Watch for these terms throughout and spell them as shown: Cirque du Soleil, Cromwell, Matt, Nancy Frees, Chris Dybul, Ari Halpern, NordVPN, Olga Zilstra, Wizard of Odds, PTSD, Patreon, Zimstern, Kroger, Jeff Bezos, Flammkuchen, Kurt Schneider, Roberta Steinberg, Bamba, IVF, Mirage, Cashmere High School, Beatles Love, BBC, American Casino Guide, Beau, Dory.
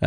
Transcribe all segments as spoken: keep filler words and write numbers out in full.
I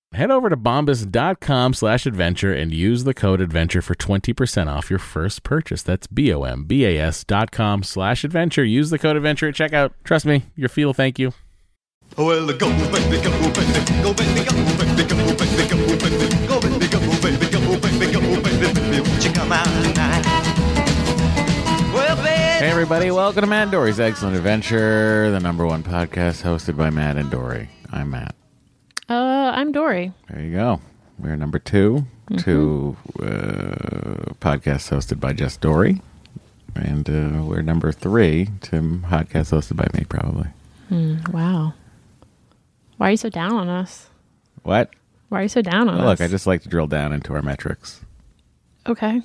Head over to bombas.com slash adventure and use the code adventure for twenty percent off your first purchase. That's B-O-M-B-A-S dot com slash adventure. Use the code adventure at checkout. Trust me, your feel will thank you. Oh, well, go, baby, go, baby, go, baby, go, baby, go, baby, go, baby, go, baby, go, baby, go, baby, go, baby, won't you come out tonight? Hey everybody, welcome to Matt and Dory's Excellent Adventure, the number one podcast hosted by Matt and Dory. I'm Matt. Uh, I'm Dory. There you go. We're number two, mm-hmm. two uh, podcasts hosted by just Dory. And uh, we're number three, two podcasts hosted by me, probably. Mm, wow. Why are you so down on us? What? Why are you so down on oh, us? Look, I just like to drill down into our metrics. Okay.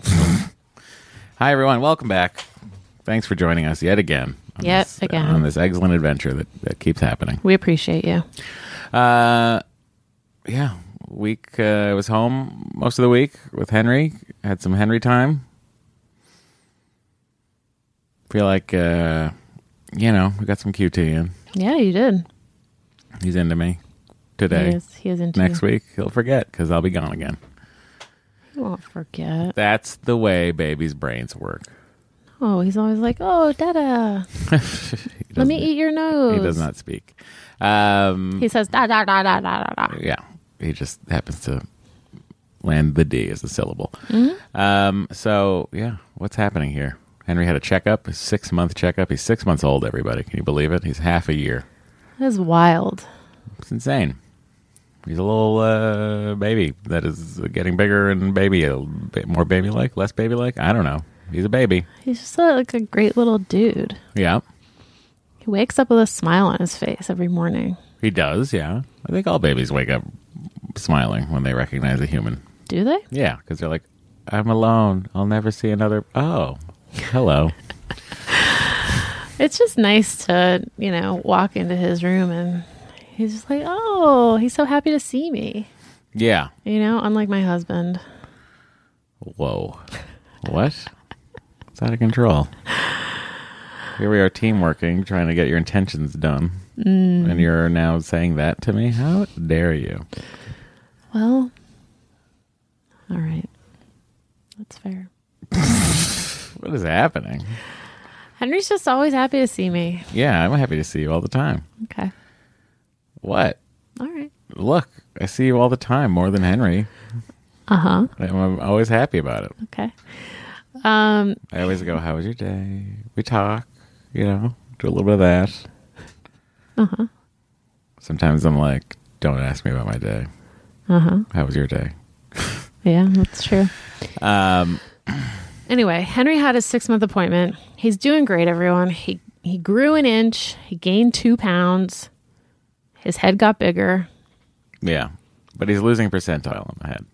Hi everyone, welcome back. Thanks for joining us yet again. Yet this, again. On this excellent adventure that, that keeps happening. We appreciate you. Uh, yeah. Week, uh, I was home most of the week with Henry. Had some Henry time. Feel like, uh, you know, we got some Q T in. Yeah, you did. He's into me today. He is, he is into me. Next week, he'll forget because I'll be gone again. He won't forget. That's the way babies' brains work. Oh, he's always like, oh, Dada, let me eat your nose. He does not speak. Um, he says, da, da, da, da, da, da. Yeah, he just happens to land the D as a syllable. Mm-hmm. Um, so, yeah, what's happening here? Henry had a checkup, a six-month checkup. He's six months old, everybody. Can you believe it? He's half a year. That is wild. It's insane. He's a little uh, baby that is getting bigger and baby, a bit more baby-like, less baby-like. I don't know. He's a baby. He's just a, like a great little dude. Yeah. He wakes up with a smile on his face every morning. He does, yeah. I think all babies wake up smiling when they recognize a human. Do they? Yeah, because they're like, I'm alone. I'll never see another. Oh, hello. It's just nice to, you know, walk into his room and he's just like, oh, he's so happy to see me. Yeah. You know, unlike my husband. Whoa. What? It's out of control. Here we are team working, trying to get your intentions done. Mm. And you're now saying that to me? How dare you? Well, all right. That's fair. What is happening? Henry's just always happy to see me. Yeah, I'm happy to see you all the time. Okay. What? All right. Look, I see you all the time, more than Henry. Uh-huh. I'm always happy about it. Okay. Um, I always go, how was your day? We talk, you know, do a little bit of that. Uh-huh. Sometimes I'm like, don't ask me about my day. Uh-huh. How was your day? Yeah, that's true. Um. Anyway, Henry had his six-month appointment. He's doing great, everyone. He he grew an inch. He gained two pounds. His head got bigger. Yeah, but he's losing percentile on the head.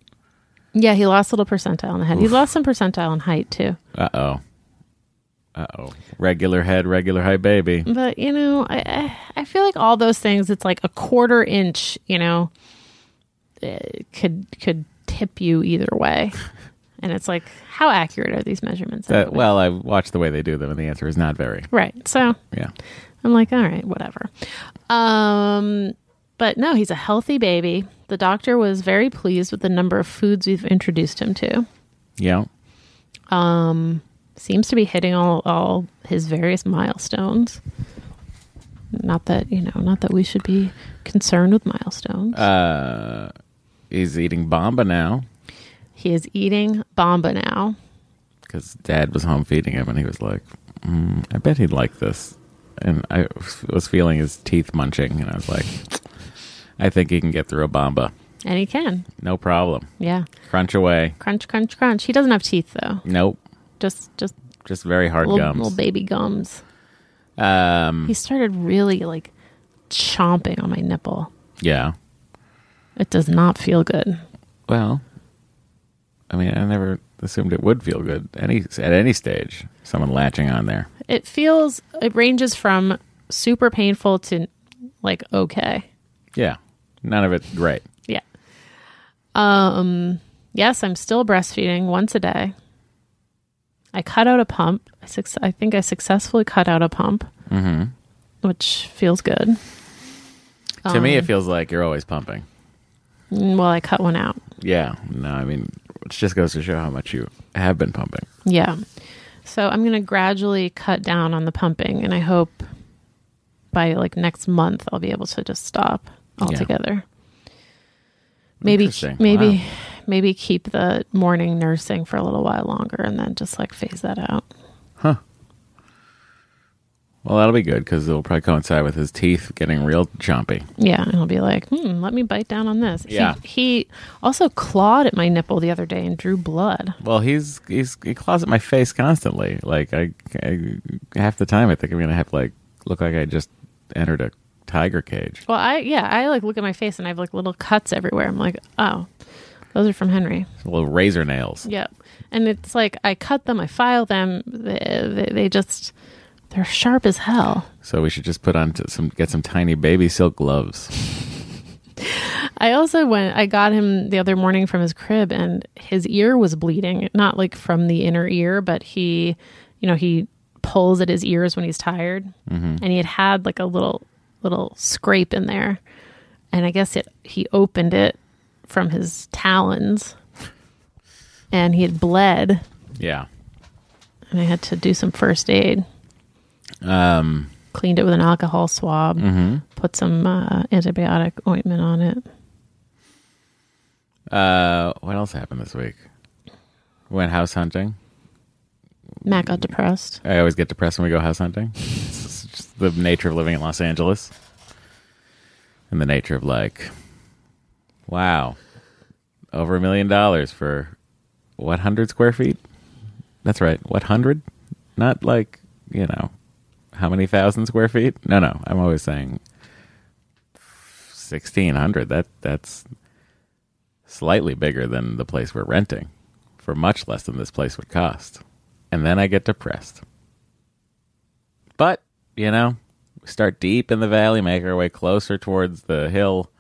Yeah, he lost a little percentile on the head. Oof. He lost some percentile in height, too. Uh-oh. Uh-oh. Regular head, regular height, baby. But, you know, I, I I feel like all those things, it's like a quarter inch, you know, could could tip you either way. And it's like, how accurate are these measurements? Uh, well, I watched the way they do them, and the answer is not very. Right. So yeah, I'm like, all right, whatever. Um, but no, he's a healthy baby. The doctor was very pleased with the number of foods we've introduced him to. Yeah. Um, seems to be hitting all, all his various milestones. Not that, you know, not that we should be concerned with milestones. Uh, he's eating Bamba now. He is eating Bamba now. Because Dad was home feeding him, and he was like, mm, I bet he'd like this. And I was feeling his teeth munching, and I was like, I think he can get through a Bamba. And he can. No problem. Yeah. Crunch away. Crunch, crunch, crunch. He doesn't have teeth, though. Nope. Just just, just very hard little, gums. Little baby gums. Um, he started really, like, chomping on my nipple. Yeah. It does not feel good. Well... I mean, I never assumed it would feel good any at any stage, someone latching on there. It feels, it ranges from super painful to, like, okay. Yeah. None of it great. Yeah. Um. Yes, I'm still breastfeeding once a day. I cut out a pump. I, su- I think I successfully cut out a pump, mm-hmm. which feels good. To um, me, it feels like you're always pumping. Well, I cut one out. Yeah. No, I mean... Which just goes to show how much you have been pumping. Yeah. So I'm going to gradually cut down on the pumping, and I hope by, like, next month I'll be able to just stop altogether. Yeah. Maybe maybe wow. maybe keep the morning nursing for a little while longer and then just, like, phase that out. Huh. Well, that'll be good because it'll probably coincide with his teeth getting real chompy. Yeah, and he'll be like, hmm, let me bite down on this. Yeah. He, he also clawed at my nipple the other day and drew blood. Well, he's he's he claws at my face constantly. Like, I, I half the time I think I'm going to have to, like, look like I just entered a tiger cage. Well, I yeah, I, like, look at my face and I have, like, little cuts everywhere. I'm like, oh, those are from Henry. Little razor nails. Yeah. And it's like, I cut them, I file them, they, they, they just... They're sharp as hell. So we should just put on t- some, get some tiny baby silk gloves. I also went, I got him the other morning from his crib, and his ear was bleeding. Not like from the inner ear, but he, you know, he pulls at his ears when he's tired. Mm-hmm. And he had had like a little, little scrape in there. And I guess it, he opened it from his talons and he had bled. Yeah. And I had to do some first aid. Um, Cleaned it with an alcohol swab, mm-hmm. put some uh, antibiotic ointment on it. Uh, what else happened this week? Went house hunting. Matt got depressed. I always get depressed when we go house hunting. It's just the nature of living in Los Angeles. And the nature of, like, wow, over a million dollars for what, hundred square feet? That's right. What, hundred? Not like... You know, how many thousand square feet? No, no. I'm always saying sixteen hundred. That that's slightly bigger than the place we're renting, for much less than this place would cost. And then I get depressed. But you know, we start deep in the valley, make our way closer towards the hill.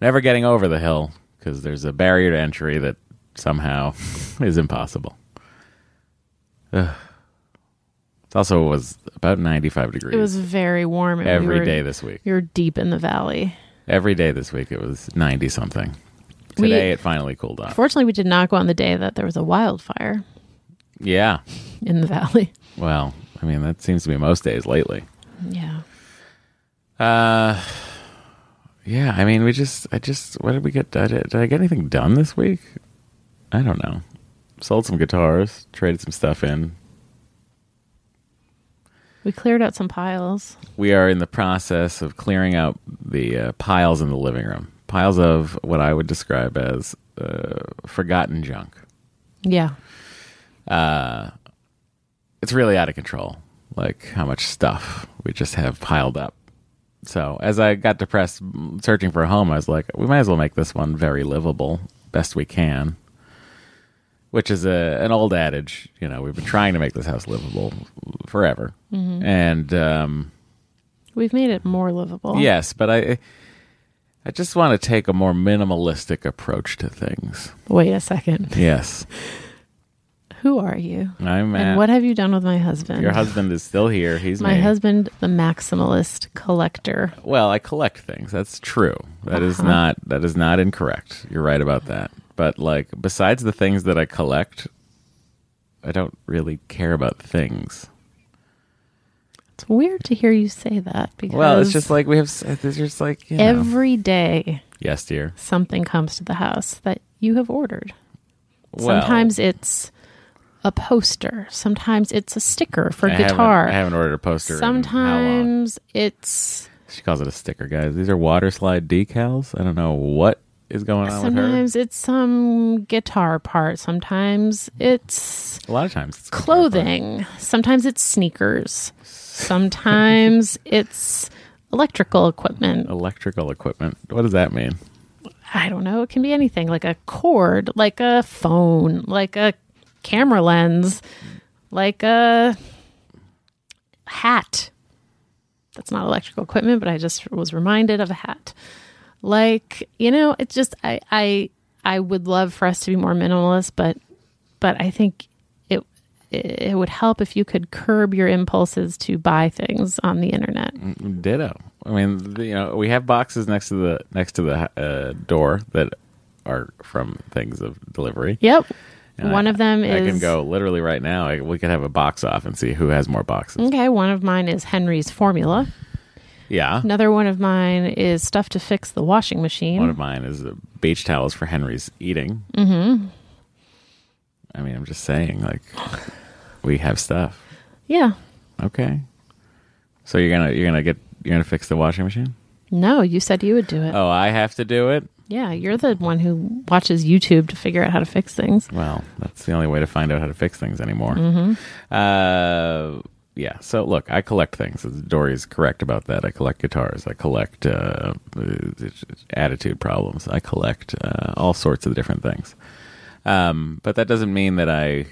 Never getting over the hill because there's a barrier to entry that somehow is impossible. Ugh. It also was about ninety-five degrees. It was very warm. Every we were, day this week. You're deep in the valley. Every day this week it was ninety-something. Today we, it finally cooled off. Fortunately, we did not go on the day that there was a wildfire. Yeah. In the valley. Well, I mean, that seems to be most days lately. Yeah. Uh, yeah, I mean, we just, I just, what did we get, did I, did I get anything done this week? I don't know. Sold some guitars, traded some stuff in. We cleared out some piles. We are in the process of clearing out the uh, piles in the living room. Piles of what I would describe as uh, forgotten junk. Yeah. Uh, it's really out of control, like how much stuff we just have piled up. So as I got depressed searching for a home, I was like, we might as well make this one very livable, best we can. Which is a an old adage, you know. We've been trying to make this house livable forever, mm-hmm. and um, we've made it more livable. Yes, but I, I just want to take a more minimalistic approach to things. Wait a second. Yes. Who are you? I'm Matt. And what have you done with my husband? Your husband is still here. He's my me. husband, the maximalist collector. Well, I collect things. That's true. That uh-huh. is not. That is not incorrect. You're right about that. But, like, besides the things that I collect, I don't really care about things. It's weird to hear you say that because... Well, it's just like we have... It's just like, you know. Every day... Yes, dear. Something comes to the house that you have ordered. Well, sometimes it's a poster. Sometimes it's a sticker for I guitar. Haven't, I haven't ordered a poster Sometimes in how long. It's... She calls it a sticker, guys. These are water slide decals. I don't know what... is going on sometimes with her. It's some guitar part, sometimes it's a lot of times it's clothing, sometimes it's sneakers, sometimes it's electrical equipment. Electrical equipment, what does that mean? I don't know. It can be anything, like a cord, like a phone, like a camera lens, like a hat. That's not electrical equipment, but I just was reminded of a hat. Like, you know, it's just, I, I, I would love for us to be more minimalist, but, but I think it, it would help if you could curb your impulses to buy things on the internet. Ditto. I mean, the, you know, we have boxes next to the, next to the uh, door that are from things of delivery. Yep. And one I, of them is... I can go literally right now. I, we could have a box off and see who has more boxes. Okay. One of mine is Henry's formula. Yeah. Another one of mine is stuff to fix the washing machine. One of mine is the beach towels for Henry's eating. Mm-hmm. I mean, I'm just saying, like, we have stuff. Yeah. Okay. So you're gonna you're gonna get you're gonna fix the washing machine? No, you said you would do it. Oh, I have to do it? Yeah, you're the one who watches YouTube to figure out how to fix things. Well, that's the only way to find out how to fix things anymore. Mm-hmm. Uh. Yeah, so look, I collect things. Dory's correct about that. I collect guitars. I collect uh, attitude problems. I collect uh, all sorts of different things. Um, but that doesn't mean that I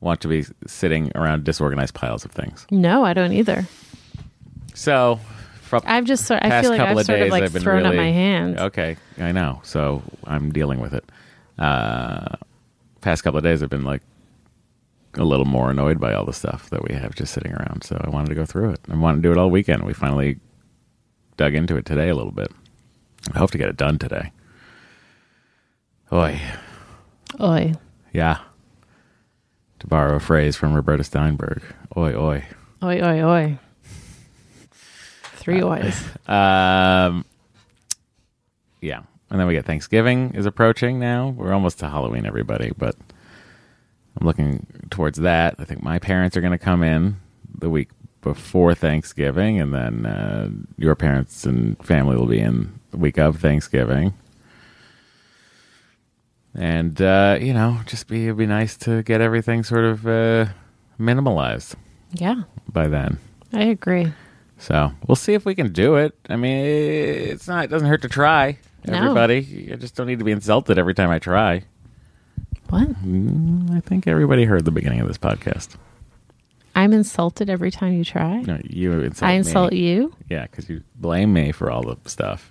want to be sitting around disorganized piles of things. No, I don't either. So, from I've just sort. I feel like I've sort of like I've thrown really, up my hands. Okay, I know. So I'm dealing with it. Uh, past couple of days, I've been like. A little more annoyed by all the stuff that we have just sitting around. So I wanted to go through it. I wanted to do it all weekend. We finally dug into it today a little bit. I hope to get it done today. Oy. Oy. Yeah. To borrow a phrase from Roberta Steinberg. Oy, oy. Oy, oy, oy. Three oys. um, yeah. And then we get Thanksgiving is approaching now. We're almost to Halloween, everybody, but... I'm looking towards that. I think my parents are going to come in the week before Thanksgiving, and then uh, your parents and family will be in the week of Thanksgiving. And, uh, you know, just be it'd be nice to get everything sort of uh, minimalized. Yeah. By then. I agree. So we'll see if we can do it. I mean, it's not. It doesn't hurt to try, everybody. No. I just don't need to be insulted every time I try. What? I think everybody heard the beginning of this podcast. I'm insulted every time you try? No, you insult me. I insult me. You? Yeah, because you blame me for all the stuff.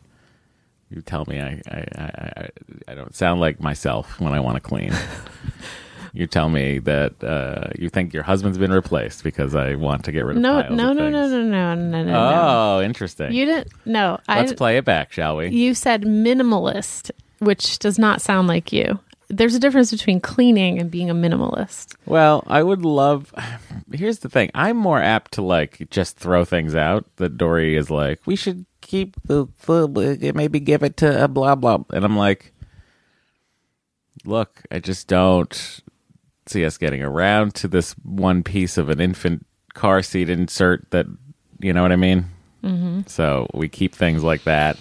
You tell me I I, I, I don't sound like myself when I want to clean. You tell me that uh, you think your husband's been replaced because I want to get rid of no, piles no, of no, no, no, no, no, no, no. Oh, no. Interesting. You didn't. No. Let's I, play it back, shall we? You said minimalist. which does not sound like you. There's a difference between cleaning and being a minimalist. Well, I would love... Here's the thing. I'm more apt to, like, just throw things out that Dory is like, we should keep the... Maybe give it to a blah, blah. And I'm like, look, I just don't see us getting around to this one piece of an infant car seat insert that... You know what I mean? Mm-hmm. So we keep things like that.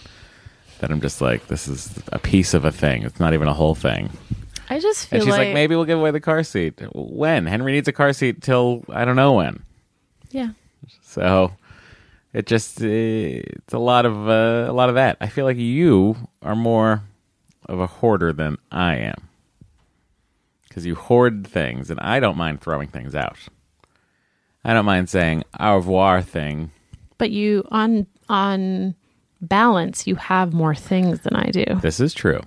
That I'm just like, this is a piece of a thing. It's not even a whole thing. I just feel like... And she's like, like, maybe we'll give away the car seat. When? Henry needs a car seat till I don't know when. Yeah. So it just, it's a lot of uh, a lot of that. I feel like you are more of a hoarder than I am. Because you hoard things, and I don't mind throwing things out. I don't mind saying au revoir thing. But you, on on... balance, you have more things than I do. This is true.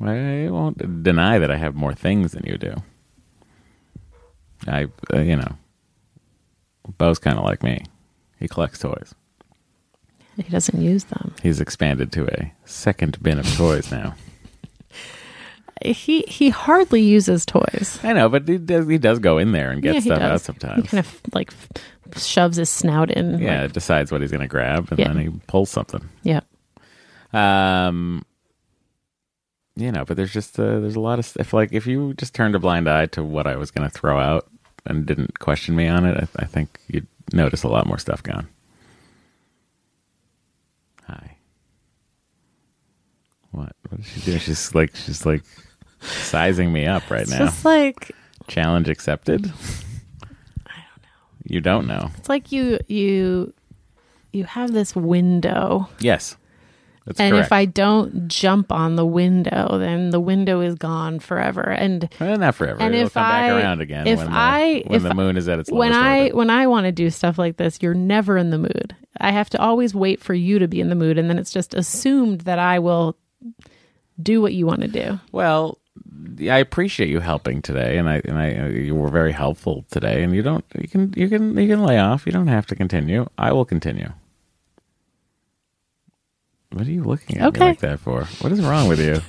I won't deny that I have more things than you do. I, uh, you know, Beau's kind of like me. He collects toys. He doesn't use them. He's expanded to a second bin of toys now. He he hardly uses toys. I know, but he does. He does go in there and get yeah, stuff out sometimes. He kind of like. shoves his snout in. Yeah, like, decides what he's going to grab, and yeah. then he pulls something. Yeah. Um. You know, but there's just uh, there's a lot of stuff. Like, if you just turned a blind eye to what I was going to throw out and didn't question me on it, I, th- I think you'd notice a lot more stuff gone. Hi. What? What is she doing? She's like she's like sizing me up right it's now. Just like challenge accepted. You don't know. It's like you you you have this window. Yes. That's and correct. If I don't jump on the window, then the window is gone forever. And well, not forever. And It'll if come I, back around again if when, the, I, when if the moon is at its lowest when I orbit. When I want to do stuff like this, you're never in the mood. I have to always wait for you to be in the mood, and then it's just assumed that I will do what you want to do. Well, I appreciate you helping today, and I and I you were very helpful today. And you don't you can you can you can lay off. You don't have to continue. I will continue. What are you looking at okay. me like that for? What is wrong with you?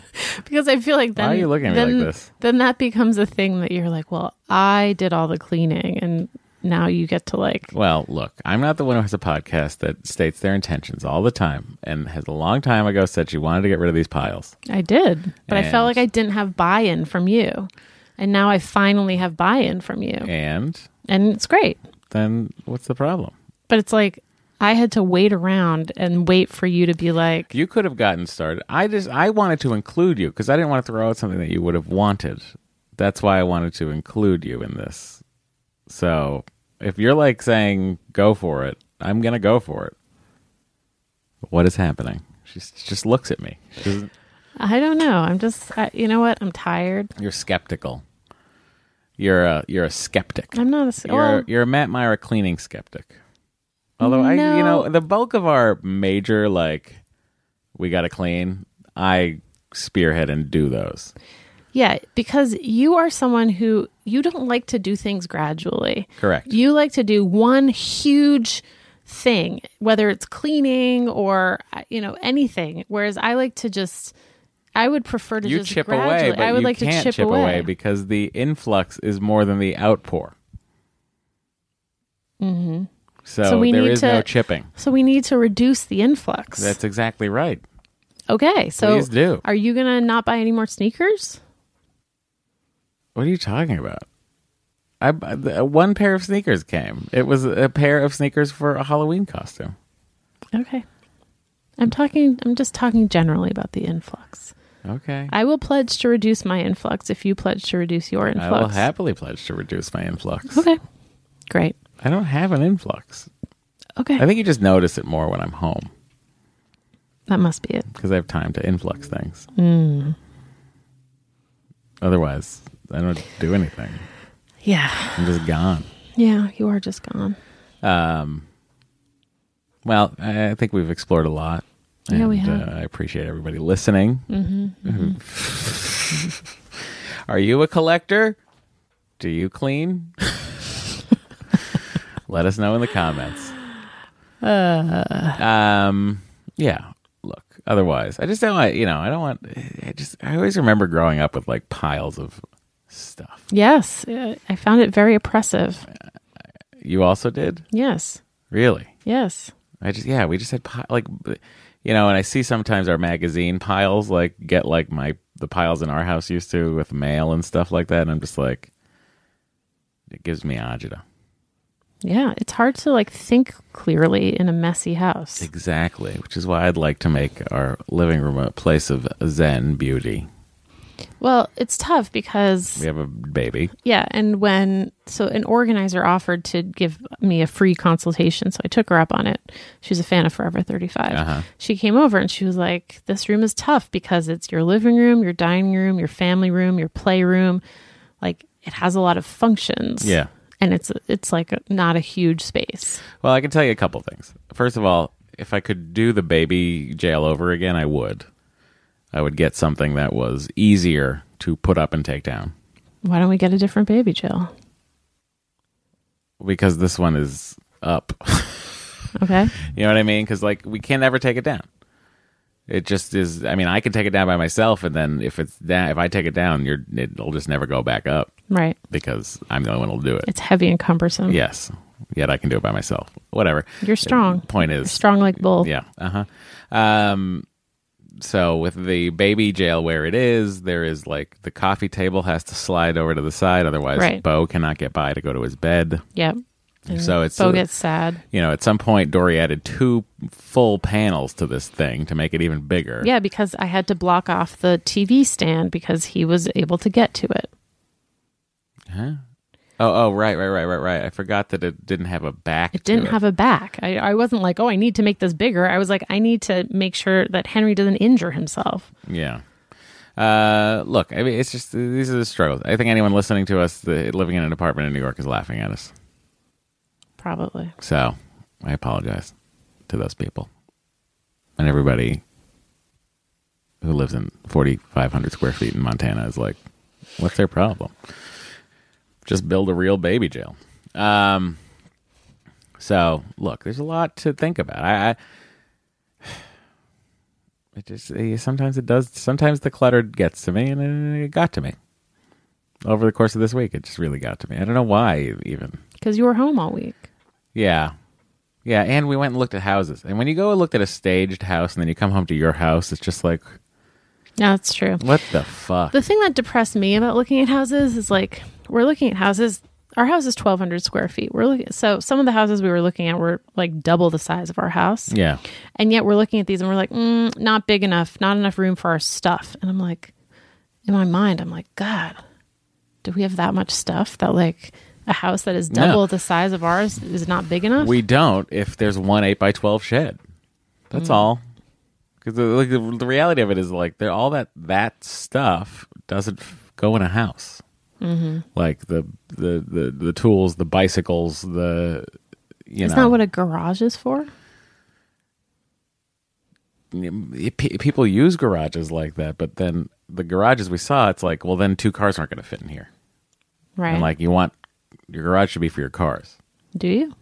Because I feel like then why are you looking at then, me like this? Then that becomes a thing that you're like, well, I did all the cleaning, and now you get to like. Well, look, I'm not the one who has a podcast that states their intentions all the time and has a long time ago said she wanted to get rid of these piles. I did, but and I felt like I didn't have buy-in from you. And now I finally have buy-in from you. And? And it's great. Then what's the problem? But it's like I had to wait around and wait for you to be like. You could have gotten started. I just I wanted to include you because I didn't want to throw out something that you would have wanted. That's why I wanted to include you in this. So if you're like saying, go for it, I'm going to go for it. What is happening? She just looks at me. I don't know. I'm just, I, you know what? I'm tired. You're skeptical. You're a, you're a skeptic. I'm not a skeptic. You're, well, you're a Matt Myra cleaning skeptic. Although, no. I, you know, the bulk of our major, like, we got to clean, I spearhead and do those. Yeah, because you are someone who, you don't like to do things gradually. Correct. You like to do one huge thing, whether it's cleaning or, you know, anything. Whereas I like to just, I would prefer to you just chip gradually. Away, but I would you like can't to chip, chip away. away because the influx is more than the outpour. Mm-hmm. So, so we there need is to, no chipping. So we need to reduce the influx. That's exactly right. Okay, so please do. Are you going to not buy any more sneakers? What are you talking about? I the, one pair of sneakers came. It was a pair of sneakers for a Halloween costume. Okay. I'm talking I'm just talking generally about the influx. Okay. I will pledge to reduce my influx if you pledge to reduce your influx. I will happily pledge to reduce my influx. Okay. Great. I don't have an influx. Okay. I think you just notice it more when I'm home. That must be it. Because I have time to influx things. Mm. Otherwise, I don't do anything. Yeah. I'm just gone. Yeah, you are just gone. Um. Well, I think we've explored a lot. And, yeah, we have. Uh, I appreciate everybody listening. Mm-hmm, mm-hmm. Are you a collector? Do you clean? Let us know in the comments. Uh, um. Yeah. Look, otherwise. I just don't want, you know, I don't want, I just, I always remember growing up with like piles of stuff. Yes. I found it very oppressive. You also did? Yes. Really? Yes. I just, yeah, we just had like, you know, and I see sometimes our magazine piles like get like my, the piles in our house used to with mail and stuff like that. And I'm just like, it gives me agita. Yeah, it's hard to like think clearly in a messy house. Exactly, which is why I'd like to make our living room a place of zen beauty. Well, it's tough because we have a baby. Yeah, and when so an organizer offered to give me a free consultation, so I took her up on it. She's a fan of Forever thirty-five. Uh-huh. She came over and she was like, "This room is tough because it's your living room, your dining room, your family room, your playroom. Like it has a lot of functions." Yeah. And it's it's like not a huge space. Well, I can tell you a couple things. First of all, if I could do the baby jail over again, I would. I would get something that was easier to put up and take down. Why don't we get a different baby jail? Because this one is up. Okay. You know what I mean? Because like we can't ever take it down. It just is. I mean, I can take it down by myself, and then if it's down, if I take it down, you're it'll just never go back up, right? Because I'm the only one who'll do it. It's heavy and cumbersome. Yes, yet I can do it by myself. Whatever. You're strong. The point is, you're strong like bull. Yeah. Uh huh. Um. So with the baby jail where it is, there is like the coffee table has to slide over to the side, otherwise right. Beau cannot get by to go to his bed. Yep. And so it's so gets sad. You know, at some point, Dory added two full panels to this thing to make it even bigger. Yeah, because I had to block off the T V stand because he was able to get to it. Huh? Oh, oh, right, right, right, right, right. I forgot that it didn't have a back. It didn't to it. have a back. I, I wasn't like, oh, I need to make this bigger. I was like, I need to make sure that Henry doesn't injure himself. Yeah. Uh, look, I mean, it's just these are the struggles. I think anyone listening to us the, living in an apartment in New York is laughing at us. Probably. So, I apologize to those people and everybody who lives in forty-five hundred square feet in Montana is like, what's their problem? Just build a real baby jail. Um, so, look, there's a lot to think about. I, I it just sometimes it does. Sometimes the clutter gets to me, and it got to me over the course of this week. It just really got to me. I don't know why even because you were home all week. Yeah. Yeah, and we went and looked at houses. And when you go and looked at a staged house and then you come home to your house, it's just like... No, that's true. What the fuck? The thing that depressed me about looking at houses is like, we're looking at houses. Our house is twelve hundred square feet. We're looking, so some of the houses we were looking at were like double the size of our house. Yeah. And yet we're looking at these and we're like, mm, not big enough, not enough room for our stuff. And I'm like, in my mind, I'm like, God, do we have that much stuff that like... A house that is double no. the size of ours is not big enough? We don't if there's one eight by twelve shed. That's mm. all. Because the, like, the, the reality of it is like all that that stuff doesn't go in a house. Mm-hmm. Like the, the, the, the tools, the bicycles, the, you Isn't know. Isn't that what a garage is for? It, it, people use garages like that, but then the garages we saw, it's like, well, then two cars aren't going to fit in here. Right. And like you want... Your garage should be for your cars. Do you?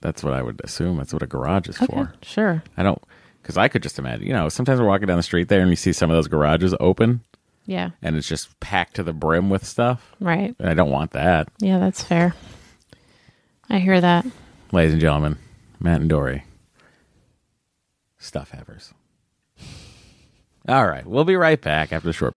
That's what I would assume. That's what a garage is okay, for. Sure. I don't, because I could just imagine, you know, sometimes we're walking down the street there and you see some of those garages open. Yeah. And it's just packed to the brim with stuff. Right. And I don't want that. Yeah, that's fair. I hear that. Ladies and gentlemen, Matt and Dory, stuff havers. All right. We'll be right back after the short break.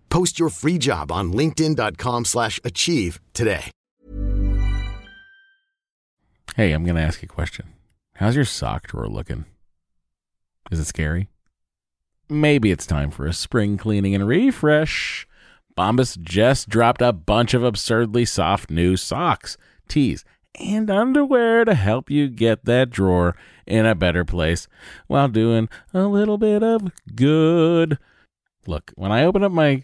Post your free job on linkedin.com slash achieve today. Hey, I'm going to ask you a question. How's your sock drawer looking? Is it scary? Maybe it's time for a spring cleaning and refresh. Bombas just dropped a bunch of absurdly soft new socks, tees, and underwear to help you get that drawer in a better place while doing a little bit of good. Look, when I open up my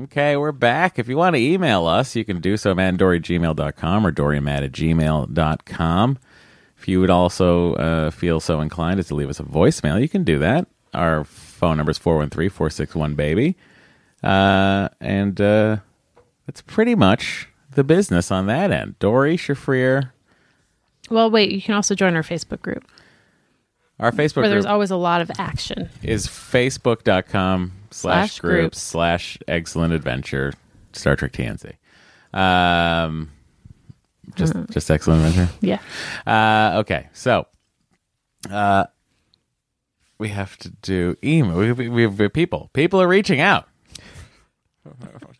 Okay, we're back. If you want to email us, you can do so at matt and dory at gmail dot com or dory and matt at gmail dot com. If you would also uh, feel so inclined as to leave us a voicemail, you can do that. Our phone number is four one three, four six one, BABY. Uh, and uh, that's pretty much the business on that end. Dory, Shafrir. Well, wait, you can also join our Facebook group. Our Facebook where group. There's always a lot of action. Is facebook.com slash group slash excellent adventure Star Trek T N C. Um, just, mm. just excellent adventure? Yeah. Uh, okay, so... Uh, we have to do email. We, we, we have people. People are reaching out.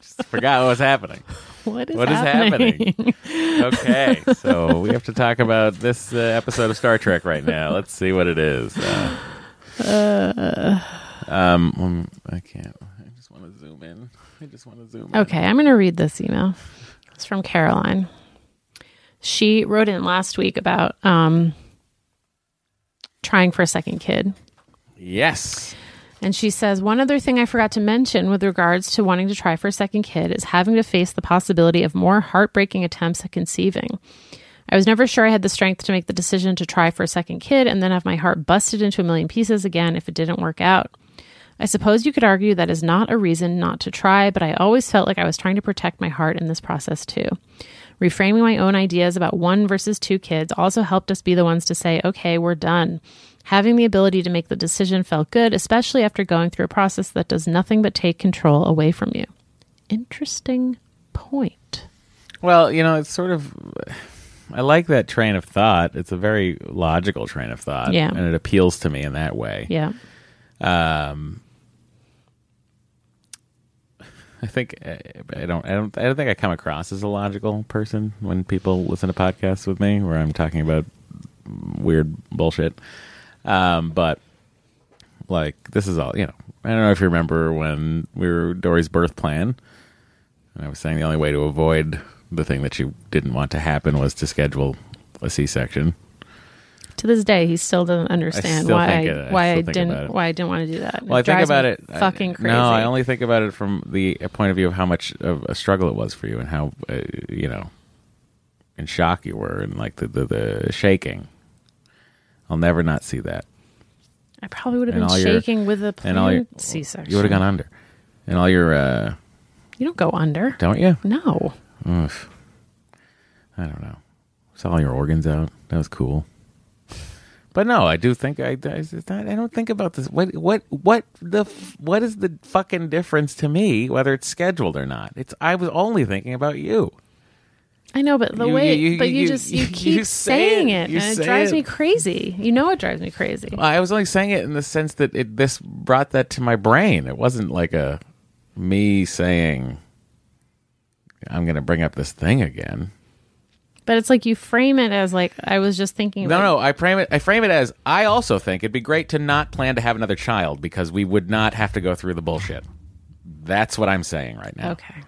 Just forgot what was happening. What is what happening? What is happening? Okay, so we have to talk about this uh, episode of Star Trek right now. Let's see what it is. Uh, uh, um, I can't. I just want to zoom in. I just want to zoom in. Okay, I'm going to read this email. It's from Caroline. She wrote in last week about um, trying for a second kid. Yes. And she says, one other thing I forgot to mention with regards to wanting to try for a second kid is having to face the possibility of more heartbreaking attempts at conceiving. I was never sure I had the strength to make the decision to try for a second kid and then have my heart busted into a million pieces again if it didn't work out. I suppose you could argue that is not a reason not to try, but I always felt like I was trying to protect my heart in this process too. Reframing my own ideas about one versus two kids also helped us be the ones to say, okay, we're done. Having the ability to make the decision felt good, especially after going through a process that does nothing but take control away from you. Interesting point. Well, you know, it's sort of, I like that train of thought. It's a very logical train of thought. Yeah. And it appeals to me in that way. Yeah. Um, I think I don't. I don't. I don't think I come across as a logical person when people listen to podcasts with me, where I'm talking about weird bullshit. Um, but like this is all, you know. I don't know if you remember when we were Dory's birth plan, and I was saying the only way to avoid the thing that she didn't want to happen was to schedule a C-section. To this day, he still doesn't understand still why I, it, I why I didn't why I didn't want to do that. Well, it I think about it fucking I, crazy. No, I only think about it from the point of view of how much of a struggle it was for you and how uh, you know, in shock you were and like the the, the shaking. I I'll never not see that. I probably would have and been shaking your, with a planned C-section. You would have gone under. And all your... Uh, you don't go under. Don't you? No. Oof. I don't know. Saw all your organs out. That was cool. But no, I do think... I, I, not, I don't think about this. What What? What the? What is the fucking difference to me whether it's scheduled or not? It's. I was only thinking about you. I know, but the you, way, you, you, but you, you just, you, you keep you saying it, it and it drives it. me crazy. You know it drives me crazy. Well, I was only saying it in the sense that it this brought that to my brain. It wasn't like a me saying, I'm going to bring up this thing again. But it's like you frame it as like, I was just thinking. No, like, no, I frame it. I frame it as, I also think it'd be great to not plan to have another child because we would not have to go through the bullshit. That's what I'm saying right now. Okay.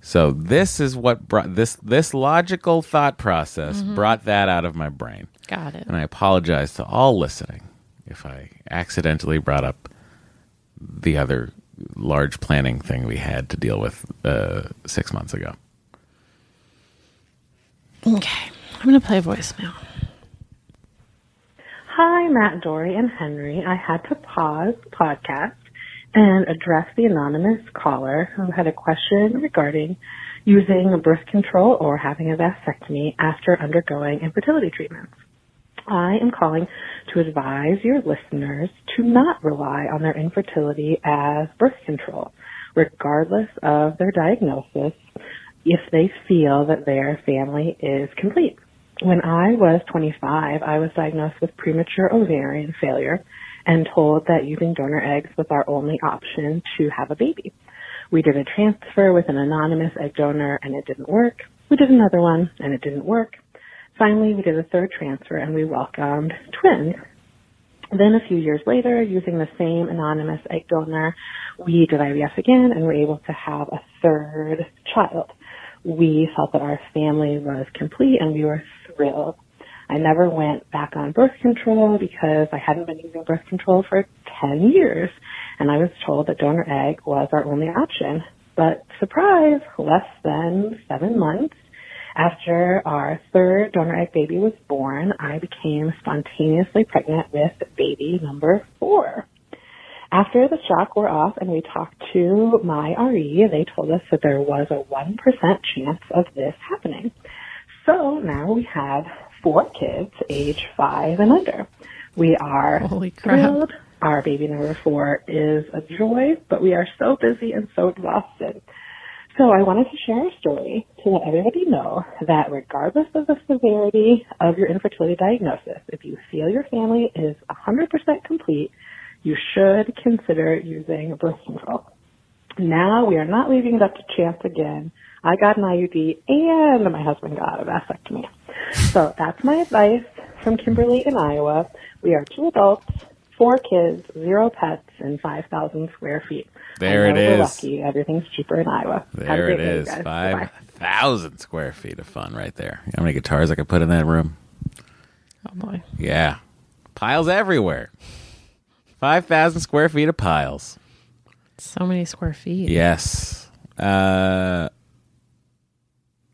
So this is what brought this this logical thought process mm-hmm. brought that out of my brain. Got it. And I apologize to all listening if I accidentally brought up the other large planning thing we had to deal with uh, six months ago. Okay. I'm going to play voicemail. Hi, Matt, Dory, and Henry. I had to pause the podcast and address the anonymous caller who had a question regarding using birth control or having a vasectomy after undergoing infertility treatments. I am calling to advise your listeners to not rely on their infertility as birth control, regardless of their diagnosis, if they feel that their family is complete. When I was twenty-five, I was diagnosed with premature ovarian failure and told that using donor eggs was our only option to have a baby. We did a transfer with an anonymous egg donor, and it didn't work. We did another one, and it didn't work. Finally, we did a third transfer, and we welcomed twins. Then a few years later, using the same anonymous egg donor, we did I V F again, and were able to have a third child. We felt that our family was complete, and we were thrilled. I never went back on birth control because I hadn't been using birth control for ten years, and I was told that donor egg was our only option. But surprise, less than seven months after our third donor egg baby was born, I became spontaneously pregnant with baby number four. After the shock wore off and we talked to my R E, they told us that there was a one percent chance of this happening. So now we have four kids, age five and under. We are Holy crap. thrilled. Our baby number four is a joy, but we are so busy and so exhausted. So I wanted to share a story to let everybody know that regardless of the severity of your infertility diagnosis, if you feel your family is one hundred percent complete, you should consider using birth control. Now we are not leaving it up to chance again. I got an I U D and my husband got a vasectomy. So that's my advice from Kimberly in Iowa. We are two adults, four kids, zero pets, and five thousand square feet. There it is. We're lucky. Everything's cheaper in Iowa. There it is. five thousand square feet of fun right there. You know how many guitars I could put in that room? Oh, boy. Yeah. Piles everywhere. five thousand square feet of piles. So many square feet. Yes. Uh...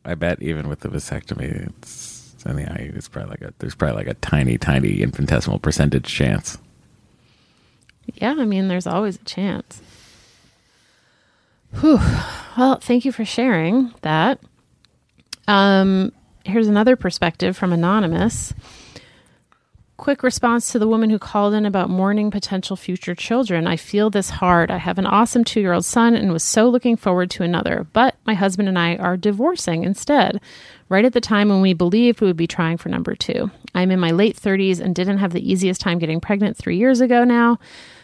I bet even with the vasectomy, it's and the I U D, it's probably like a there's probably like a tiny, tiny infinitesimal percentage chance. Yeah, I mean, there's always a chance. Whew. Well, thank you for sharing that. Um, here's another perspective from Anonymous. Quick response to the woman who called in about mourning potential future children. I feel this hard. I have an awesome two-year-old son and was so looking forward to another, but my husband and I are divorcing instead, right at the time when we believed we would be trying for number two. I'm in my late thirties and didn't have the easiest time getting pregnant three years ago now,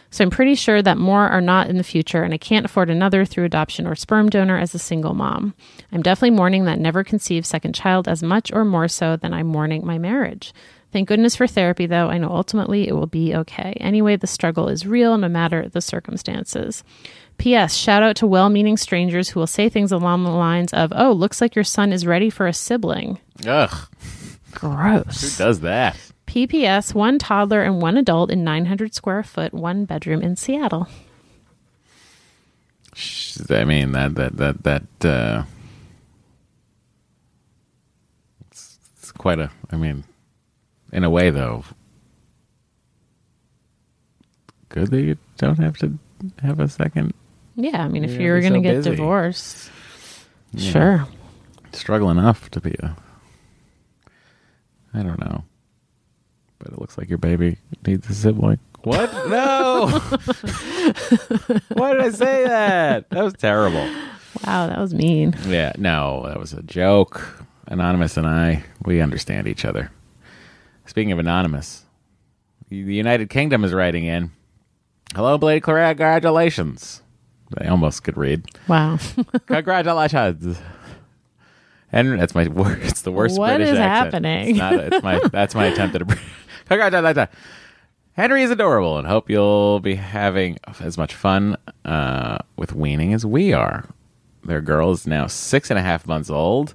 so I'm pretty sure that more are not in the future, and I can't afford another through adoption or sperm donor as a single mom. I'm definitely mourning that never conceived second child as much or more so than I'm mourning my marriage. Thank goodness for therapy, though. I know ultimately it will be okay. Anyway, the struggle is real no matter the circumstances. P S. Shout out to well-meaning strangers who will say things along the lines of, oh, looks like your son is ready for a sibling. Ugh. Gross. Who does that? P P S. One toddler and one adult in nine hundred square foot, one bedroom in Seattle. I mean, that, that, that, that, uh, it's, it's quite a, I mean... In a way, though, good that you don't have to have a second. Yeah, I mean, if you were going to get divorced, yeah. Sure. Struggle enough to be a... I don't know. But it looks like your baby needs a sibling. What? No! Why did I say that? That was terrible. Wow, that was mean. Yeah, no, that was a joke. Anonymous and I, we understand each other. Speaking of Anonymous, the United Kingdom is writing in. Hello, Blade Claret, congratulations. I almost could read. Wow. Congratulations. And that's my worst. It's the worst what British accent. What is happening? It's not, it's my, that's my attempt at a... Congratulations. Henry is adorable and hope you'll be having as much fun uh, with weaning as we are. Their girl is now six and a half months old,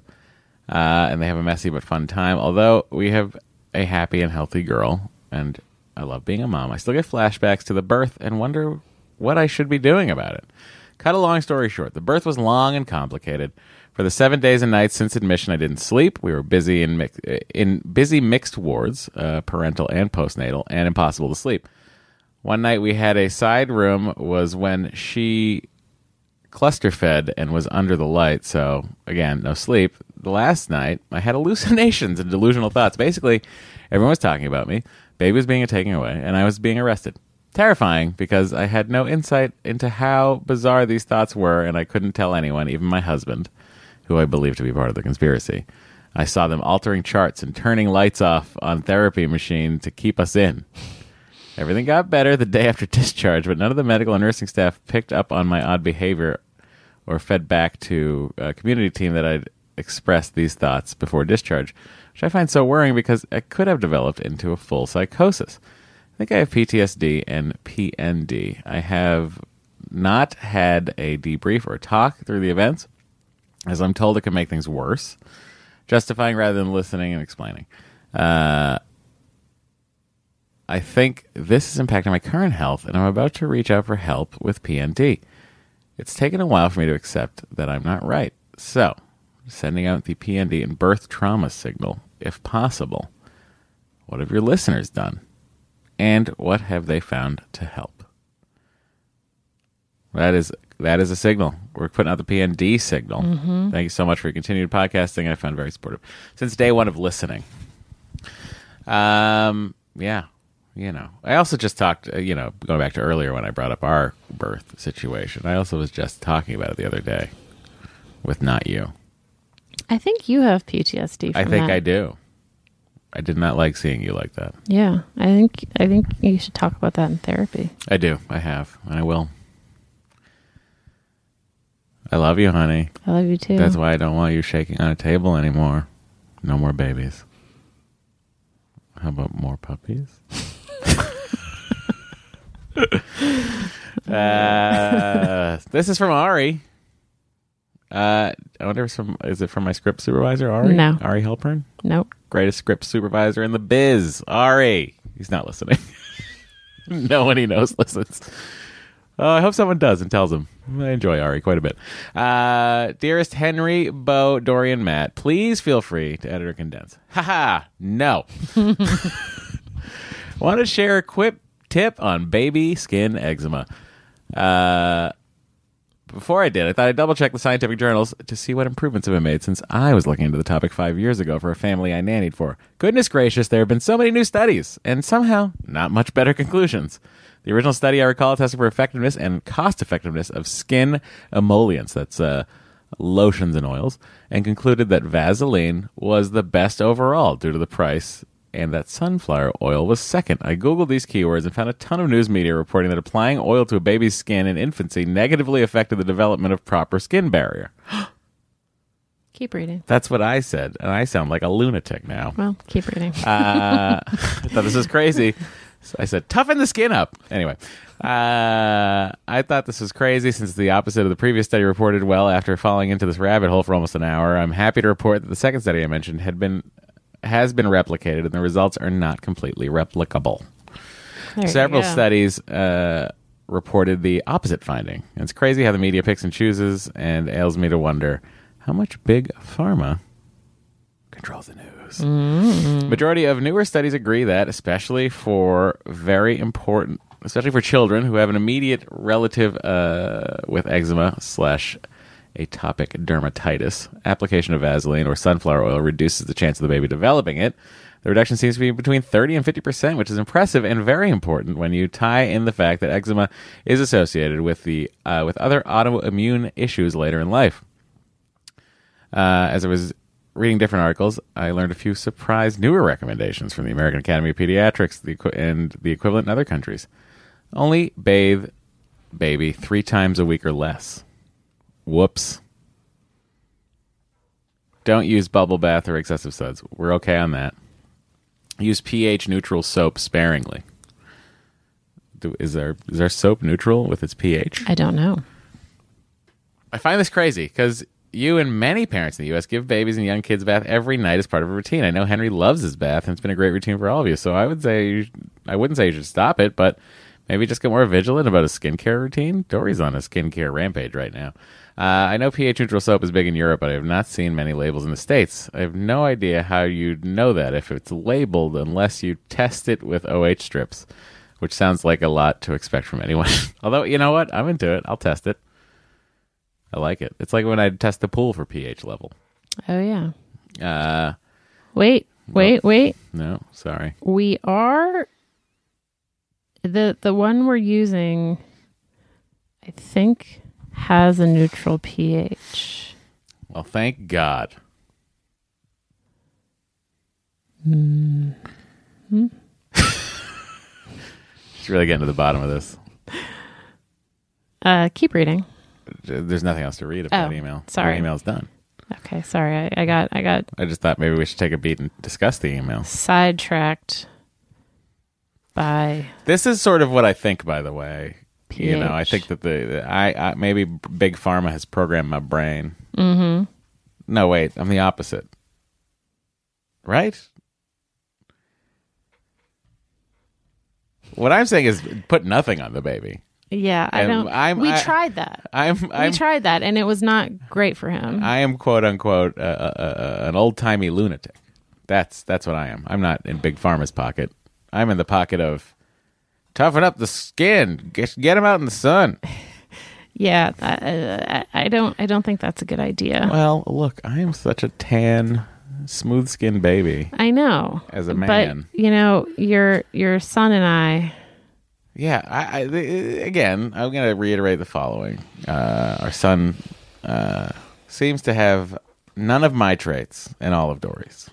uh, and they have a messy but fun time. Although we have a happy and healthy girl, and I love being a mom. I still get flashbacks to the birth and wonder what I should be doing about it. Cut a long story short, the birth was long and complicated. For the seven days and nights since admission, I didn't sleep. We were busy in mix, in busy mixed wards, uh, parental and postnatal, and impossible to sleep. One night we had a side room was when she cluster fed and was under the light, so, again, no sleep. The last night, I had hallucinations and delusional thoughts. Basically, everyone was talking about me. Baby was being taken away, and I was being arrested. Terrifying, because I had no insight into how bizarre these thoughts were, and I couldn't tell anyone, even my husband, who I believe to be part of the conspiracy. I saw them altering charts and turning lights off on therapy machine to keep us in. Everything got better the day after discharge, but none of the medical and nursing staff picked up on my odd behavior or fed back to a community team that I'd expressed these thoughts before discharge, which I find so worrying because it could have developed into a full psychosis. I think I have P T S D and P N D. I have not had a debrief or talk through the events, as I'm told it can make things worse, justifying rather than listening and explaining. Uh, I think this is impacting my current health, and I'm about to reach out for help with P N D. It's taken a while for me to accept that I'm not right. So, sending out the P N D and birth trauma signal, if possible. What have your listeners done? And what have they found to help? That is... That is a signal. We're putting out the P N D signal. Mm-hmm. Thank you so much for your continued podcasting. I found very supportive since day one of listening. Um, yeah, you know. I also just talked, you know, going back to earlier when I brought up our birth situation. I also was just talking about it the other day with Not You. I think you have P T S D from I think that. I do. I did not like seeing you like that. Yeah, I think I think you should talk about that in therapy. I do. I have, and I will. I love you, honey. I love you, too. That's why I don't want you shaking on a table anymore. No more babies. How about more puppies? uh, this is from Ari. Uh, I wonder if it's from, is it from my script supervisor, Ari? No. Ari Halpern? Nope. Greatest script supervisor in the biz, Ari. He's not listening. No one he knows listens. Oh, I hope someone does and tells him. I enjoy Ari quite a bit. Uh, dearest Henry, Beau, Dory, and Matt, please feel free to edit or condense. Haha, no. Want to share a quick tip on baby skin eczema. Uh, before I did, I thought I'd double-check the scientific journals to see what improvements have been made since I was looking into the topic five years ago for a family I nannied for. Goodness gracious, there have been so many new studies, and somehow not much better conclusions. The original study, I recall, tested for effectiveness and cost-effectiveness of skin emollients, that's uh, lotions and oils, and concluded that Vaseline was the best overall due to the price and that sunflower oil was second. I Googled these keywords and found a ton of news media reporting that applying oil to a baby's skin in infancy negatively affected the development of proper skin barrier. Keep reading. That's what I said, and I sound like a lunatic now. Well, keep reading. uh, I thought this was crazy. I said, toughen the skin up. Anyway, uh, I thought this was crazy since the opposite of the previous study reported well after falling into this rabbit hole for almost an hour. I'm happy to report that the second study I mentioned had been has been replicated and the results are not completely replicable. There Several studies uh, reported the opposite finding. And it's crazy how the media picks and chooses and ails me to wonder how much big pharma controls the news. Mm-hmm. Majority of newer studies agree that, especially for very important especially for children who have an immediate relative uh, with eczema slash atopic dermatitis. Application of Vaseline or sunflower oil reduces the chance of the baby developing it. The reduction seems to be between thirty and fifty percent, which is impressive and very important when you tie in the fact that eczema is associated with the uh, with other autoimmune issues later in life. Uh, as I was reading different articles, I learned a few surprise newer recommendations from the American Academy of Pediatrics the, and the equivalent in other countries. Only bathe baby three times a week or less. Whoops. Don't use bubble bath or excessive suds. We're okay on that. Use pH neutral soap sparingly. Do, is there is there soap neutral with its pH? I don't know. I find this crazy because you and many parents in the U S give babies and young kids a bath every night as part of a routine. I know Henry loves his bath, and it's been a great routine for all of you. So I would say you, I wouldn't say you should stop it, but maybe just get more vigilant about a skincare routine. Dory's on a skincare rampage right now. Uh, I know pH neutral soap is big in Europe, but I have not seen many labels in the States. I have no idea how you'd know that if it's labeled unless you test it with O H strips, which sounds like a lot to expect from anyone. Although, you know what? I'm into it. I'll test it. I like it. It's like when I test the pool for pH level. Oh, yeah. Uh, wait, wait, well, wait. No, sorry. We are... The the one we're using, I think, has a neutral pH. Well, thank God. Mm-hmm. She's really getting to the bottom of this. Uh, keep reading. There's nothing else to read about oh, email. Sorry, your email's done. Okay, sorry. I, I got. I got. I just thought maybe we should take a beat and discuss the email. Sidetracked. By this is sort of what I think, by the way. pH. You know, I think that the, the I, I maybe Big Pharma has programmed my brain. Mm-hmm. No, wait, I'm the opposite. Right? What I'm saying is put nothing on the baby. Yeah, I and don't. I'm, we I, tried that. I'm, I'm, we tried that, and it was not great for him. I am quote unquote uh, uh, uh, an old timey lunatic. That's that's what I am. I'm not in Big Pharma's pocket. I'm in the pocket of toughen up the skin, get, get them out in the sun. Yeah, I, I, I don't. I don't think that's a good idea. Well, look, I am such a tan, smooth-skinned baby. I know, as a man, but you know, your your son and I. Yeah, I, I again, I'm going to reiterate the following: uh, our son uh, seems to have none of my traits and all of Dory's.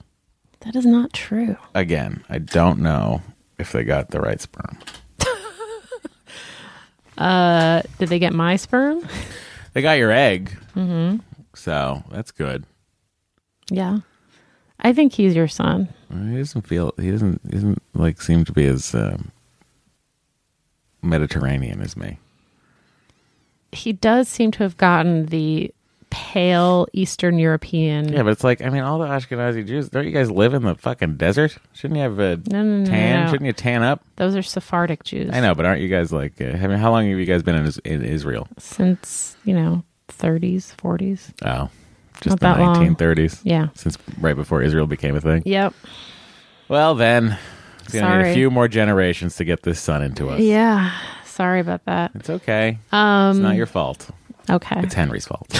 That is not true. Again, I don't know if they got the right sperm. uh, did they get my sperm? They got your egg. Mm-hmm. So that's good. Yeah, I think he's your son. He doesn't feel. He doesn't. He doesn't like seem to be as um, Mediterranean as me. He does seem to have gotten the. Pale Eastern European. Yeah, but it's like, I mean, all the Ashkenazi Jews, don't you guys live in the fucking desert? Shouldn't you have a no, no, tan? No, no. Shouldn't you tan up? Those are Sephardic Jews. I know, but aren't you guys like, uh, I mean, how long have you guys been in, in Israel? Since, you know, thirties, forties. Oh, just the nineteen thirties. Yeah. Since right before Israel became a thing. Yep. Well, then, it's going to need a few more generations to get this sun into us. Yeah. Sorry about that. It's okay. Um, it's not your fault. Okay. It's Henry's fault.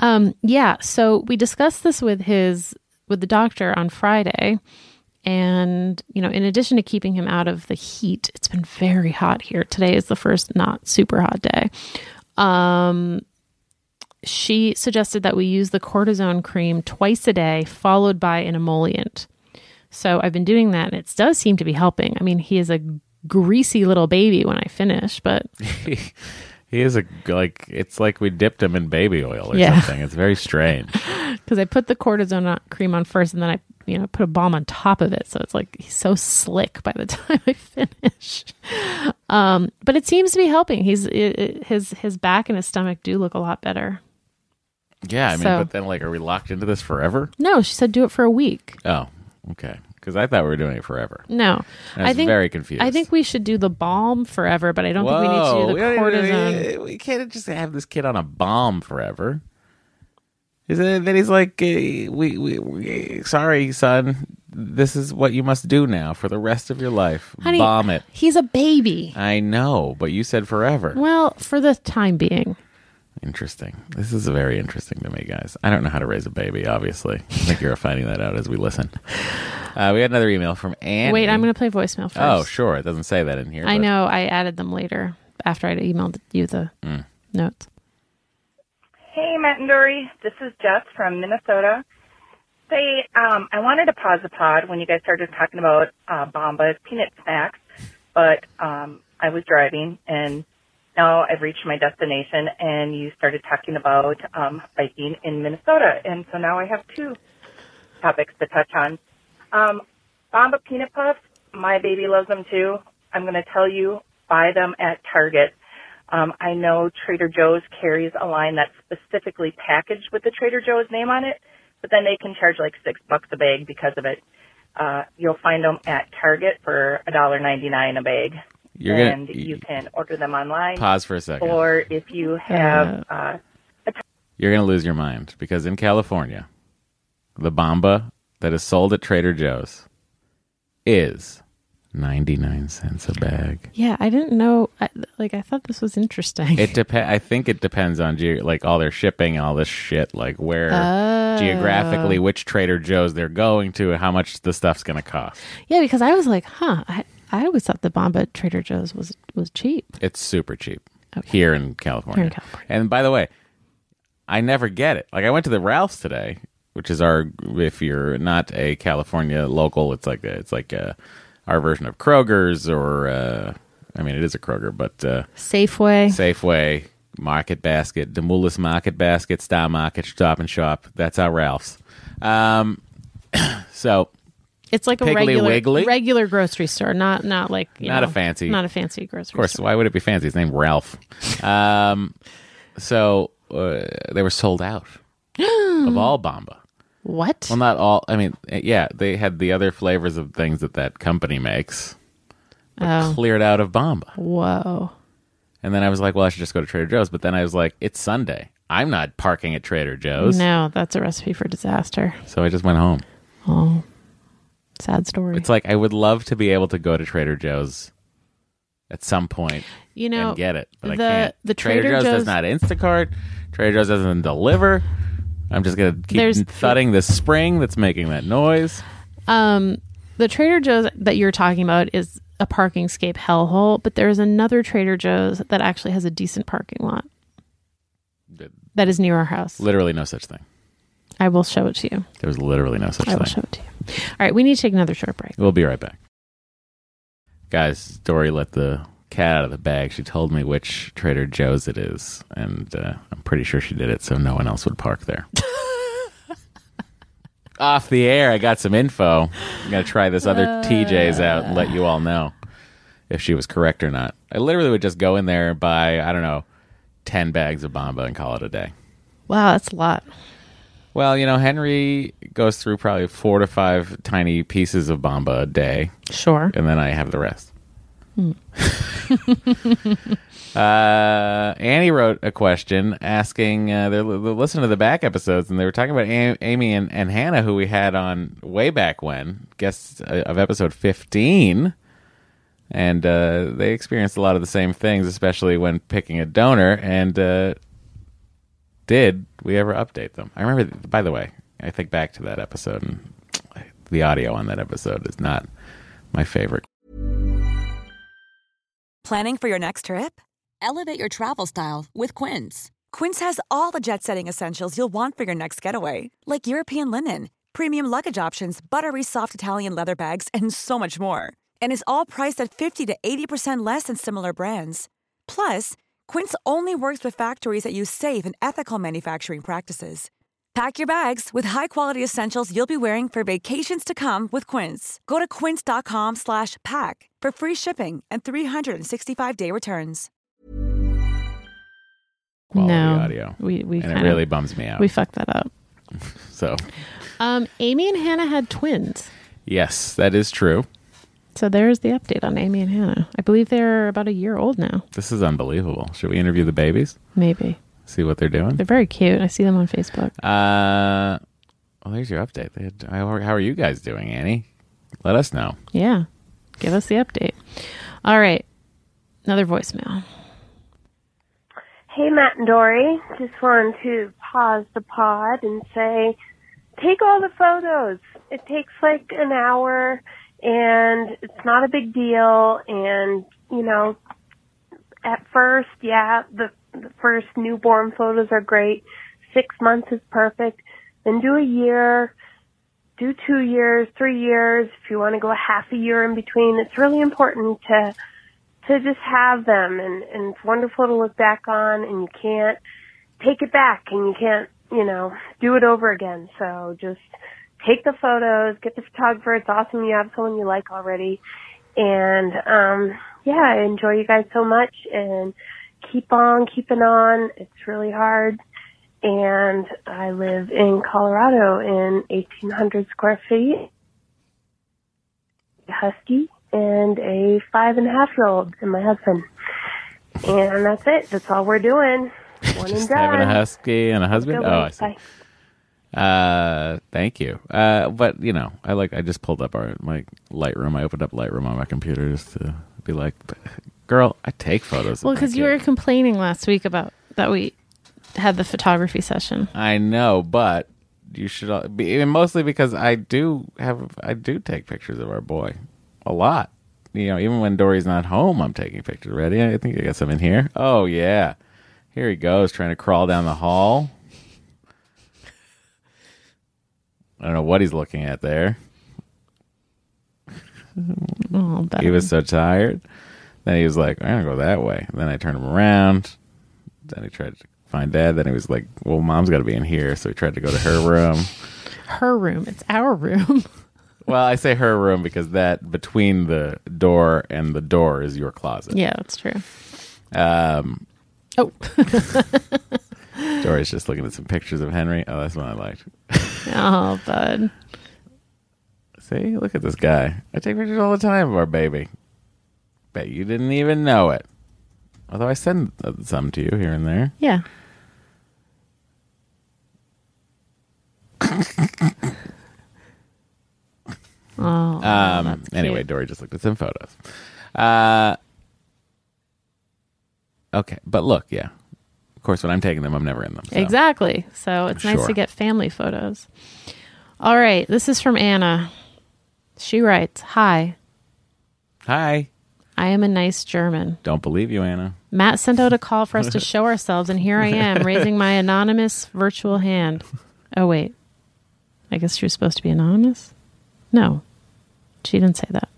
Um, yeah, so we discussed this with his, with the doctor on Friday, and, you know, in addition to keeping him out of the heat, it's been very hot here. Today is the first not super hot day. Um, she suggested that we use the cortisone cream twice a day, followed by an emollient. So I've been doing that, and it does seem to be helping. I mean, he is a greasy little baby when I finish, but... He is a, like, it's like we dipped him in baby oil or yeah. something. It's very strange. Because I put the cortisone on, cream on first, and then I, you know, put a balm on top of it. So it's like, he's so slick by the time I finish. Um, but it seems to be helping. He's, it, it, his, his back and his stomach do look a lot better. Yeah. I mean, so, but then like, are we locked into this forever? No, she said do it for a week. Oh, okay. Because I thought we were doing it forever. No. I, I was think, very confused. I think we should do the balm forever, but I don't Whoa, think we need to do the cortisone. We, we, we can't just have this kid on a balm forever. And then he's like, hey, we, we, we, sorry, son. This is what you must do now for the rest of your life. Honey, bomb it. He's a baby. I know, but you said forever. Well, for the time being. Interesting. This is very interesting to me, guys. I don't know how to raise a baby, obviously. I think you're finding that out as we listen. Uh, we had another email from Annie. Wait, I'm going to play voicemail first. Oh, sure. It doesn't say that in here. I but... know. I added them later after I emailed you the mm. notes. Hey, Matt and Dory. This is Jess from Minnesota. Say, um, I wanted to pause the pod when you guys started talking about uh, Bamba peanut snacks, but um, I was driving, and now I've reached my destination, and you started talking about um, biking in Minnesota, and so now I have two topics to touch on. Um, Bamba peanut puffs, my baby loves them too. I'm going to tell you, buy them at Target. Um, I know Trader Joe's carries a line that's specifically packaged with the Trader Joe's name on it, but then they can charge like six bucks a bag because of it. Uh, you'll find them at Target for one dollar ninety-nine a bag. You're and gonna, you, you can order them online. Pause for a second. Or if you have... Uh, uh, a t- you're going to lose your mind because in California, the Bamba that is sold at Trader Joe's is ninety-nine cents a bag. Yeah, I didn't know. I, like, I thought this was interesting. It dep- I think it depends on ge- like all their shipping and all this shit, like where oh. geographically, which Trader Joe's they're going to, and how much the stuff's going to cost. Yeah, because I was like, huh, I, I always thought the Bamba at Trader Joe's was, was cheap. It's super cheap okay. here in California. Here in California. And by the way, I never get it. Like, I went to the Ralph's today, which is our, if you're not a California local, it's like a, it's like a, our version of Kroger's or, uh, I mean, it is a Kroger, but... Uh, Safeway. Safeway, Market Basket, Demoulas Market Basket, Star Market, Stop and Shop. That's our Ralph's. Um, so... It's like Piggly a regular Wiggly. regular grocery store, not not like... You not know, a fancy... Not a fancy grocery store. Of course, store. Why would it be fancy? It's named Ralph. um, so, uh, they were sold out of all Bamba. What? Well, not all. I mean, yeah, they had the other flavors of things that that company makes. Oh. Cleared out of Bamba. Whoa. And then I was like, well, I should just go to Trader Joe's. But then I was like, it's Sunday. I'm not parking at Trader Joe's. No, that's a recipe for disaster. So I just went home. Oh, sad story. It's like, I would love to be able to go to Trader Joe's at some point, you know, and get it. But the, I can't. The Trader, Trader Joe's, Joe's does not Instacart. Trader Joe's doesn't deliver. I'm just going to keep There's, thudding this spring that's making that noise. Um, the Trader Joe's that you're talking about is a parking scape hellhole, but there is another Trader Joe's that actually has a decent parking lot that is near our house. Literally no such thing. I will show it to you. There was literally no such I thing. I will show it to you. All right, we need to take another short break. We'll be right back. Guys, Dory let the cat out of the bag. She told me which Trader Joe's it is, and uh, I'm pretty sure she did it so no one else would park there. Off the air, I got some info. I'm gonna try this other uh, T J's out and let you all know if she was correct or not. I literally would just go in there, buy, I don't know, ten bags of Bamba and call it a day. Wow, that's a lot. Well, you know, Henry goes through probably four to five tiny pieces of Bamba a day. Sure. And then I have the rest. uh, Annie wrote a question asking, uh, they're, they're listening to the back episodes, and they were talking about a- Amy and, and Hannah, who we had on way back when, guests of episode fifteen, and uh, they experienced a lot of the same things, especially when picking a donor, and uh, did we ever update them? I remember, by the way, I think back to that episode, and the audio on that episode is not my favorite. Planning for your next trip? Elevate your travel style with Quince. Quince has all the jet-setting essentials you'll want for your next getaway, like European linen, premium luggage options, buttery soft Italian leather bags, and so much more. And is all priced at fifty to eighty percent less than similar brands. Plus, Quince only works with factories that use safe and ethical manufacturing practices. Pack your bags with high-quality essentials you'll be wearing for vacations to come with Quince. Go to quince.com slash pack for free shipping and three sixty-five day returns. Quality no, audio. We, we and kinda, it really bums me out. We fucked that up. So, um, Amy and Hannah had twins. Yes, that is true. So there's the update on Amy and Hannah. I believe they're about a year old now. This is unbelievable. Should we interview the babies? Maybe. see what they're doing. They're very cute. I see them on Facebook. Uh, well, there's your update. They had, how are you guys doing, Annie? Let us know. Yeah. Give us the update. All right. Another voicemail. Hey, Matt and Dory. Just wanted to pause the pod and say, take all the photos. It takes like an hour, and it's not a big deal. And, you know, at first, yeah, the, the first newborn photos are great. Six months is perfect. Then do a year, do two years, three years. If you want to go a half a year in between, it's really important to to just have them, and, and it's wonderful to look back on, and you can't take it back, and you can't, you know, do it over again. So just take the photos, get the photographer. It's awesome you have someone you like already. And, um, yeah, I enjoy you guys so much, and keep on keeping on. It's really hard. And I live in Colorado in eighteen hundred square feet. Husky. And a five and a half year old and my husband. And that's it. That's all we're doing. One Just and done. Having a husky and a husband. Oh, I see. Bye. Uh, thank you. Uh, but you know, I like. I just pulled up our my Lightroom. I opened up Lightroom on my computer just to be like, "Girl, I take photos." Well, because you were complaining last week about that we had the photography session. I know, but you should be, and mostly because I do have. I do take pictures of our boy a lot. You know, even when Dory's not home, I'm taking pictures. Ready? I think I got some in here. Oh yeah, here he goes trying to crawl down the hall. I don't know what he's looking at there. Oh, he was so tired. Then he was like, I'm going to go that way. And then I turned him around. Then he tried to find Dad. Then he was like, well, Mom's got to be in here. So he tried to go to her room. Her room. It's our room. Well, I say her room because that between the door and the door is your closet. Yeah, that's true. Um, oh. Dory's just looking at some pictures of Henry. Oh, that's one I liked. Oh, bud. See? Look at this guy. I take pictures all the time of our baby. Bet you didn't even know it. Although I send some to you here and there. Yeah. Oh, um, that's cute. Anyway, Dory just looked at some photos. Uh, okay, but look, yeah. Of course, when I'm taking them, I'm never in them. So. Exactly. So it's nice sure. to get family photos. All right. This is from Anna. She writes, Hi. Hi. I am a nice German. Don't believe you, Anna. Matt sent out a call for us to show ourselves, and here I am raising my anonymous virtual hand. Oh, wait. I guess she was supposed to be anonymous? No. She didn't say that.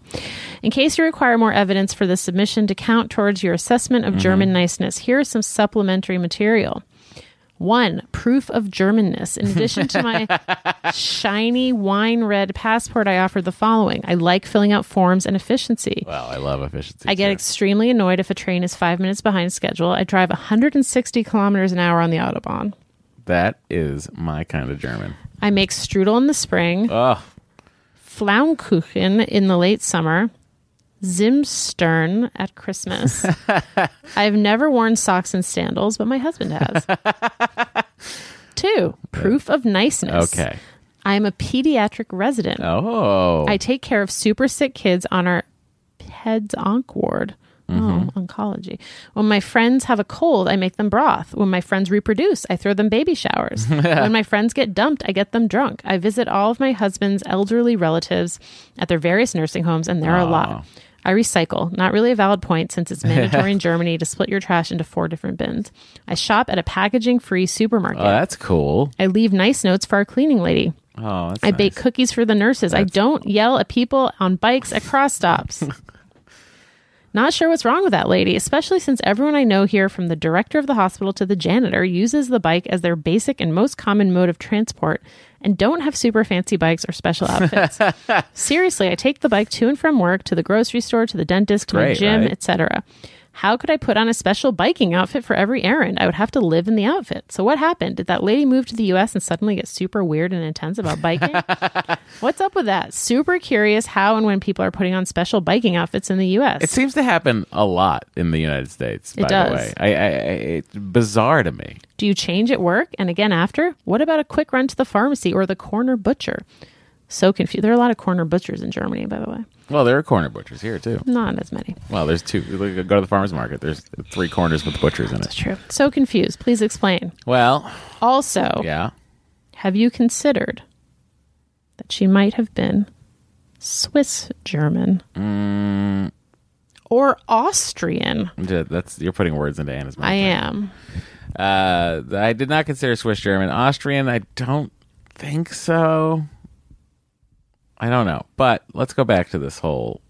In case you require more evidence for this submission to count towards your assessment of mm-hmm. German niceness, here is some supplementary material. One, proof of Germanness. In addition to my shiny wine red passport, I offered the following. I like filling out forms and efficiency. Well, I love efficiency. I too. get extremely annoyed if a train is five minutes behind schedule. I drive one hundred sixty kilometers an hour on the Autobahn. That is my kind of German. I make strudel in the spring. Oh. Flammkuchen in the late summer. Zimstern at Christmas. I've never worn socks and sandals, but my husband has. Two, proof of niceness. Okay. I'm a pediatric resident. Oh. I take care of super sick kids on our peds onc ward. Mm-hmm. Oh, oncology. When my friends have a cold, I make them broth. When my friends reproduce, I throw them baby showers. When my friends get dumped, I get them drunk. I visit all of my husband's elderly relatives at their various nursing homes, and there are oh. a lot. I recycle. Not really a valid point since it's mandatory in Germany to split your trash into four different bins. I shop at a packaging-free supermarket. Oh, that's cool. I leave nice notes for our cleaning lady. Oh, that's I nice. bake cookies for the nurses. That's I don't cool. yell at people on bikes at cross stops. Not sure what's wrong with that lady, especially since everyone I know here, from the director of the hospital to the janitor, uses the bike as their basic and most common mode of transport and don't have super fancy bikes or special outfits. Seriously, I take the bike to and from work, to the grocery store, to the dentist, to Great, the gym, right? et cetera. How could I put on a special biking outfit for every errand? I would have to live in the outfit. So what happened? Did that lady move to the U S and suddenly get super weird and intense about biking? What's up with that? Super curious how and when people are putting on special biking outfits in the U S. It seems to happen a lot in the United States, by it does. the way. I, I, I, it's bizarre to me. Do you change at work and again after? What about a quick run to the pharmacy or the corner butcher? So confused. There are a lot of corner butchers in Germany, by the way. Well, there are corner butchers here, too. Not as many. Well, there's two. Go to the farmer's market. There's three corners with butchers in it. That's true. So confused. Please explain. Well. Also. Yeah. Have you considered that she might have been Swiss German? Mm. Or Austrian? That's, you're putting words into Anna's mouth. I am. Uh, I did not consider Swiss German. Austrian, I don't think so. I don't know, but let's go back to this whole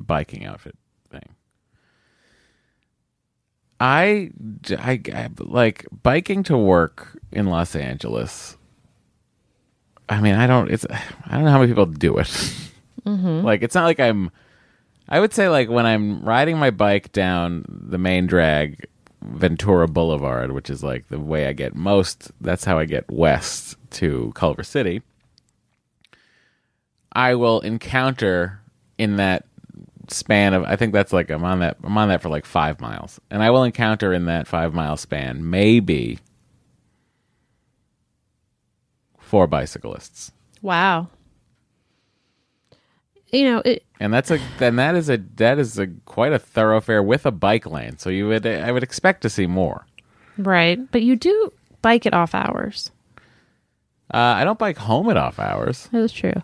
biking outfit thing. I, I, I like biking to work in Los Angeles. I mean, I don't. It's I don't know how many people do it. Mm-hmm. Like, it's not like I'm. I would say like when I'm riding my bike down the main drag, Ventura Boulevard, which is like the way I get most. That's how I get west to Culver City. I will encounter in that span of, I think that's like, I'm on that, I'm on that for like five miles. And I will encounter in that five mile span, maybe four bicyclists. Wow. You know, it, and that's a, then that is a, that is a quite a thoroughfare with a bike lane. So you would, I would expect to see more. Right. But you do bike at off hours. Uh, I don't bike home at off hours. That's true.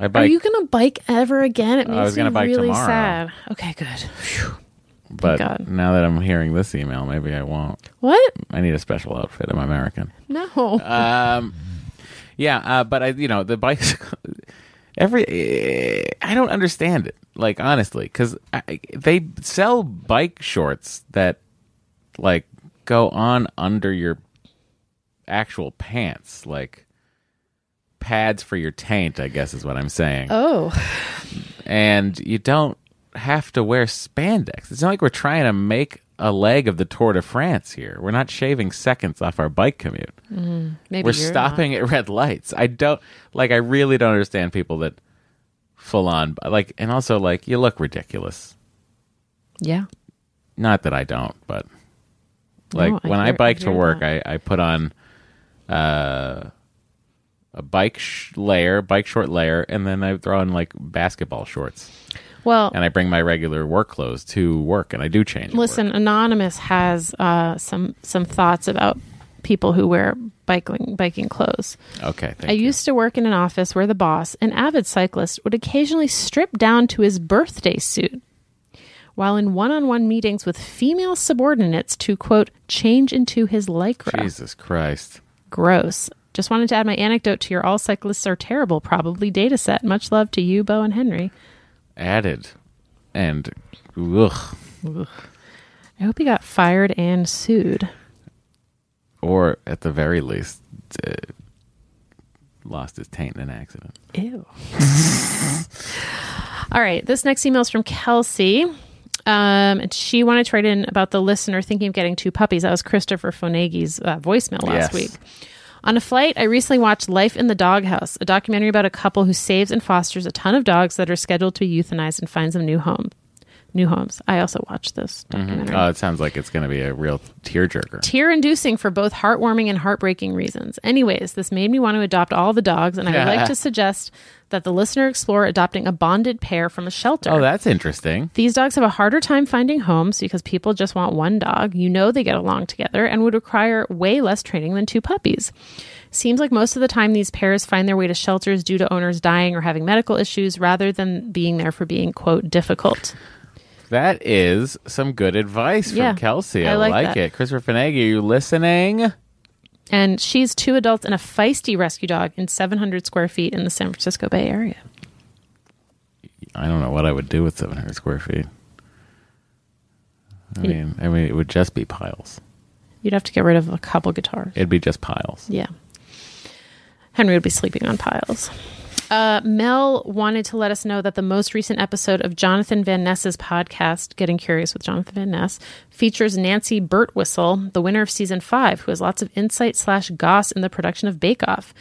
Are you going to bike ever again? It makes me really sad. Okay, good. Whew. But now that I'm hearing this email, maybe I won't. What? I need a special outfit. I'm American. No. Um. Yeah, uh, but I, you know, the bicycle. Every I don't understand it. Like, honestly, because they sell bike shorts that like go on under your actual pants, like. Pads for your taint, I guess is what I'm saying. Oh. And you don't have to wear spandex. It's not like we're trying to make a leg of the Tour de France here. We're not shaving seconds off our bike commute. Mm, maybe we're stopping not. at red lights. I don't, like, I really don't understand people that full on, like, and also, like, you look ridiculous. Yeah. Not that I don't, but, like, no, I when hear, I bike I to work, I, I put on, uh, a bike sh- layer, bike short layer, and then I throw in like basketball shorts. Well, and I bring my regular work clothes to work, and I do change. Listen, Anonymous has uh, some some thoughts about people who wear biking biking clothes. Okay, thank I you. used to work in an office where the boss, an avid cyclist, would occasionally strip down to his birthday suit while in one-on-one meetings with female subordinates to, quote, change into his lycra. Jesus Christ. Gross. Just wanted to add my anecdote to your all cyclists are terrible, probably data set. Much love to you, Beau and Henry. Added. And ugh. ugh. I hope he got fired and sued. Or at the very least, uh, lost his taint in an accident. Ew. All right. This next email is from Kelsey. Um, and she wanted to write in about the listener thinking of getting two puppies. That was Christopher Foneghi's uh, voicemail last yes. week. On a flight, I recently watched Life in the Doghouse, a documentary about a couple who saves and fosters a ton of dogs that are scheduled to be euthanized and finds them new home, new homes. I also watched this documentary. Mm-hmm. Oh, it sounds like it's going to be a real tearjerker. Tear-inducing for both heartwarming and heartbreaking reasons. Anyways, this made me want to adopt all the dogs, and I would like to suggest that the listener explore adopting a bonded pair from a shelter. Oh, that's interesting. These dogs have a harder time finding homes because people just want one dog. You know they get along together and would require way less training than two puppies. Seems like most of the time these pairs find their way to shelters due to owners dying or having medical issues rather than being there for being, quote, difficult. That is some good advice from yeah, Kelsey. I, I like, like it. Christopher Foneghi, are you listening? And she's two adults and a feisty rescue dog in seven hundred square feet in the San Francisco Bay Area. I don't know what I would do with seven hundred square feet. I You'd, mean, I mean, it would just be piles. You'd have to get rid of a couple guitars. It'd be just piles. Yeah. Henry would be sleeping on piles. Uh, Mel wanted to let us know that the most recent episode of Jonathan Van Ness's podcast, Getting Curious with Jonathan Van Ness, features Nancy Bertwhistle, the winner of season five, who has lots of insight slash goss in the production of Bake Off,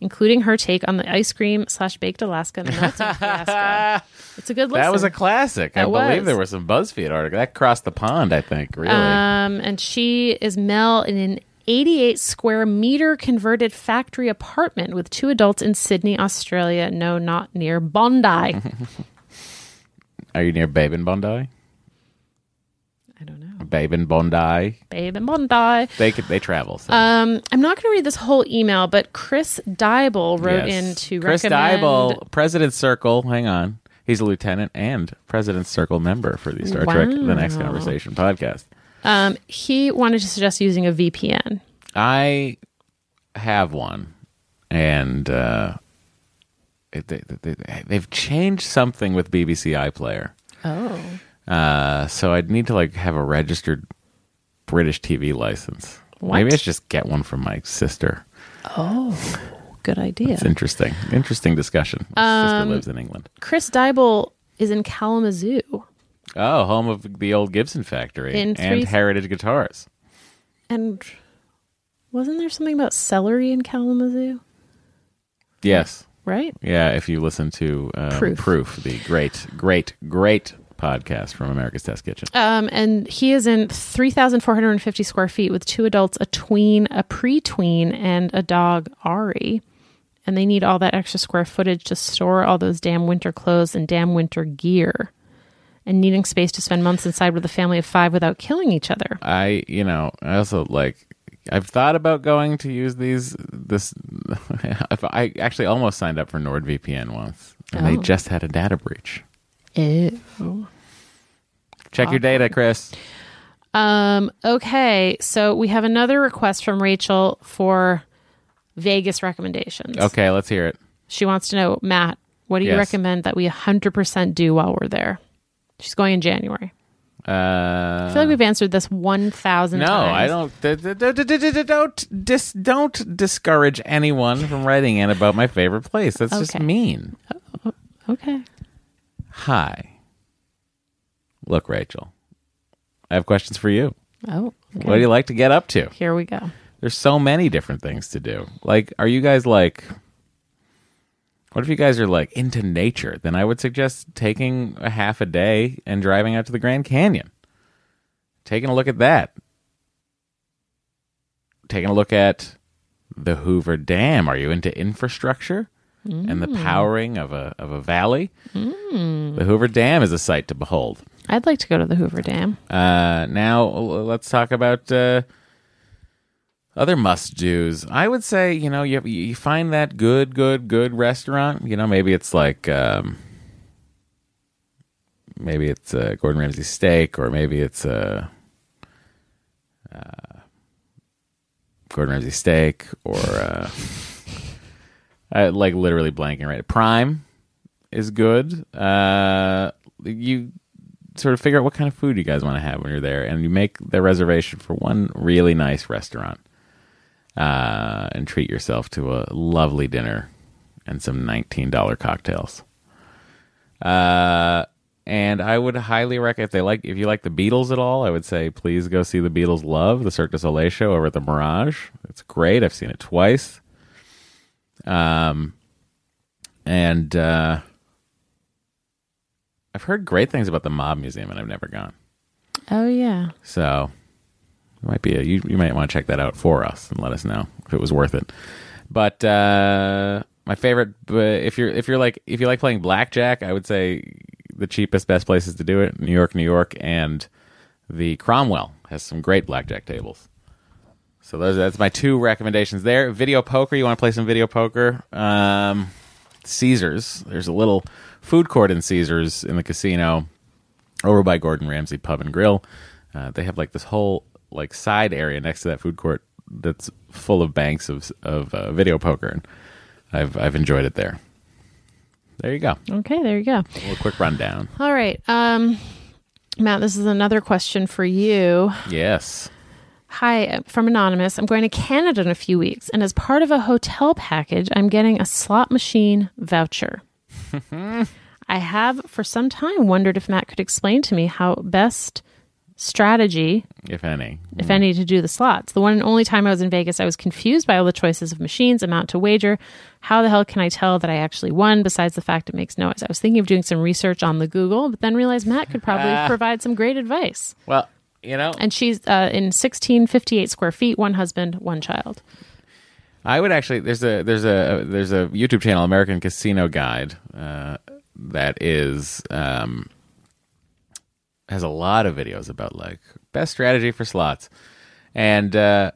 including her take on the ice cream slash baked Alaska and melting Alaska. It's a good listen. That was a classic. That I was. believe there were some BuzzFeed articles. That crossed the pond, I think, really. Um, and she is Mel in an eighty-eight square meter converted factory apartment with two adults in Sydney, Australia. No, not near Bondi. Are you near Babe and Bondi? I don't know. Babe and Bondi. Babe and Bondi. They could, they travel. So. Um, I'm not going to read this whole email, but Chris Dybul wrote yes. in to Chris recommend... Chris Dybul, President's Circle. Hang on. He's a lieutenant and President's Circle member for the Star wow. Trek The Next Conversation podcast. Um, he wanted to suggest using a V P N. I have one, and uh, they, they, they, they've changed something with B B C iPlayer. Oh. Uh, so I'd need to like have a registered British T V license. What? Maybe I should just get one from my sister. Oh, good idea. It's interesting. Interesting discussion. My um, sister lives in England. Chris Dybul is in Kalamazoo. Oh, home of the old Gibson factory and Heritage Guitars. And wasn't there something about celery in Kalamazoo? Yes. Right? Yeah, if you listen to um, Proof. Proof, the great, great, great podcast from America's Test Kitchen. Um, and he is in three thousand four hundred fifty square feet with two adults, a tween, a pre-tween, and a dog, Ari. And they need all that extra square footage to store all those damn winter clothes and damn winter gear. And needing space to spend months inside with a family of five without killing each other. I, you know, I also like, I've thought about going to use these, this, I actually almost signed up for NordVPN once. And oh. they just had a data breach. Ew. Check awesome. your data, Chris. Um. Okay, so we have another request from Rachel for Vegas recommendations. Okay, let's hear it. She wants to know, Matt, what do yes. you recommend that we one hundred percent do while we're there? She's going in January. Uh, I feel like we've answered this one thousand no, times. No, I don't. Don't, don't, don't, dis, don't discourage anyone from writing in about my favorite place. That's okay. just mean. Uh, okay. Hi. Look, Rachel, I have questions for you. Oh. Okay. What do you like to get up to? Here we go. There's so many different things to do. Like, are you guys like... What if you guys are like into nature? Then I would suggest taking a half a day and driving out to the Grand Canyon. Taking a look at that. Taking a look at the Hoover Dam. Are you into infrastructure mm. and the powering of a of a valley? Mm. The Hoover Dam is a sight to behold. I'd like to go to the Hoover Dam. Uh, now let's talk about uh, other must-dos. I would say, you know, you you find that good, good, good restaurant. You know, maybe it's like, um, maybe it's a Gordon Ramsay steak, or maybe it's a uh, Gordon Ramsay steak, or uh, I, like literally blanking right. Prime is good. Uh, you. Sort of figure out what kind of food you guys want to have when you're there, and you make the reservation for one really nice restaurant, uh, and treat yourself to a lovely dinner and some nineteen dollar cocktails. Uh, and I would highly recommend if they like if you like the Beatles at all, I would say please go see the Beatles Love, the Cirque du Soleil show over at the Mirage. It's great. I've seen it twice. Um, and uh. I've heard great things about the Mob Museum, and I've never gone. Oh yeah! So it might be a, you. You might want to check that out for us and let us know if it was worth it. But uh, my favorite, uh, if you're if you're like if you like playing blackjack, I would say the cheapest, best places to do it: New York, New York, and the Cromwell has some great blackjack tables. So those that's my two recommendations there. Video poker. You want to play some video poker? Um, Caesars. There's a little food court in Caesars in the casino over by Gordon Ramsay Pub and Grill. Uh, they have like this whole like side area next to that food court that's full of banks of of uh, video poker, and I've I've enjoyed it there. There you go. Okay, there you go. A little quick rundown. All right, um, Matt, this is another question for you. Yes. Hi, from Anonymous. I'm going to Canada in a few weeks, and as part of a hotel package, I'm getting a slot machine voucher. I have for some time wondered if Matt could explain to me how best strategy, if any, if any, to do the slots. The one and only time I was in Vegas, I was confused by all the choices of machines, amount to wager. How the hell can I tell that I actually won, besides the fact it makes noise? I was thinking of doing some research on the Google, but then realized Matt could probably uh, provide some great advice. Well, you know. And she's uh, in sixteen fifty-eight square feet, one husband, one child. I would actually, there's a there's a there's a YouTube channel, American Casino Guide, uh, that is um, has a lot of videos about like best strategy for slots, and uh,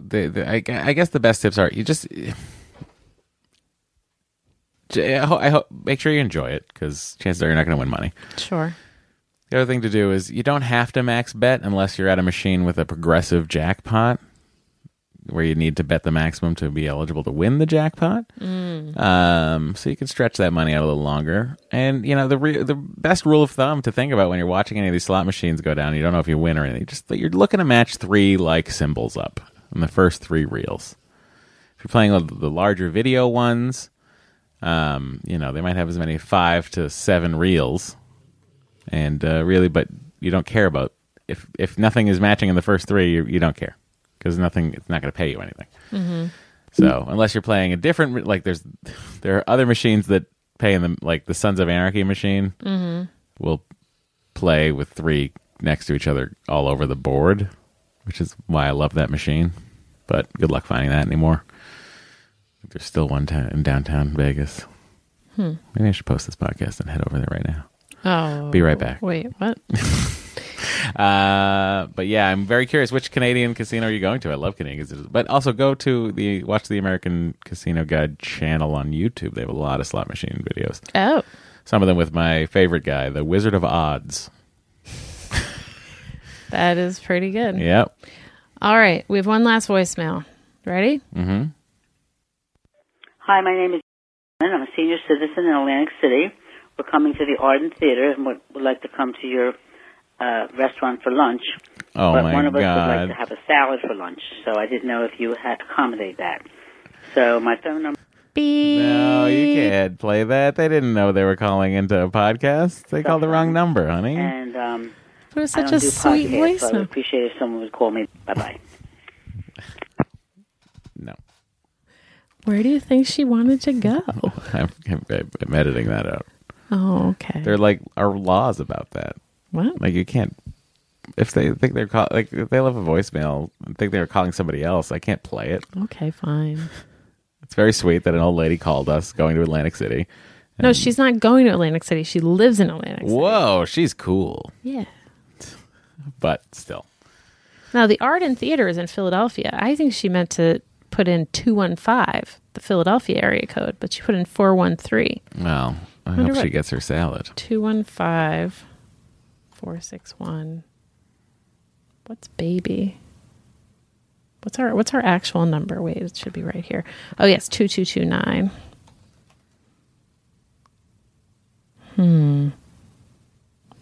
the, the I, I guess the best tips are you just I hope, I hope make sure you enjoy it, because chances are you're not going to win money. Sure. The other thing to do is you don't have to max bet unless you're at a machine with a progressive jackpot, where you need to bet the maximum to be eligible to win the jackpot. Mm. Um, so you can stretch that money out a little longer. And, you know, the re- the best rule of thumb to think about when you're watching any of these slot machines go down, you don't know if you win or anything, just you're looking to match three like symbols up in the first three reels. If you're playing the larger video ones, um, you know, they might have as many five to seven reels. And uh, really, but you don't care about, if if nothing is matching in the first three, you, you don't care. Because nothing, it's not going to pay you anything. Mm-hmm. So unless you're playing a different, like there's, there are other machines that pay in them, like the Sons of Anarchy machine mm-hmm. will play with three next to each other all over the board, which is why I love that machine. But good luck finding that anymore. There's still one t- in downtown Vegas. Hmm. Maybe I should post this podcast and head over there right now. Oh, be right back. Wait, what? Uh, but yeah, I'm very curious. Which Canadian casino are you going to? I love Canadian casinos, but also go to the watch the American Casino Guide channel on YouTube. They have a lot of slot machine videos. Oh, some of them with my favorite guy, the Wizard of Odds. That is pretty good. Yep. All right, we have one last voicemail. Ready? Mm-hmm. Hi, my name is. I'm a senior citizen in Atlantic City. We're coming to the Arden Theater, and would, would like to come to your. Uh, restaurant for lunch, oh but my one of us God. would like to have a salad for lunch, so I didn't know if you had accommodate that. So my phone number... Beep. No, you can't play that. They didn't know they were calling into a podcast. They so called the wrong number, honey. And um, it was such a sweet voice. So I would appreciate if someone would call me. Bye-bye. No. Where do you think she wanted to go? I'm, I'm editing that out. Oh, okay. There like, are laws about that. What? Like you can't, if they think they're call, like if they left a voicemail and think they were calling somebody else, I can't play it. Okay, fine. It's very sweet that an old lady called us going to Atlantic City. And... No, she's not going to Atlantic City. She lives in Atlantic City. Whoa, she's cool. Yeah. But still. Now, the Arden Theater is in Philadelphia. I think she meant to put in two one five, the Philadelphia area code, but she put in four one three. Well, I, I hope she gets her salad. two one five... four six one. What's baby? What's our what's our actual number? Wait, it should be right here. Oh yes, two two two nine. Hmm.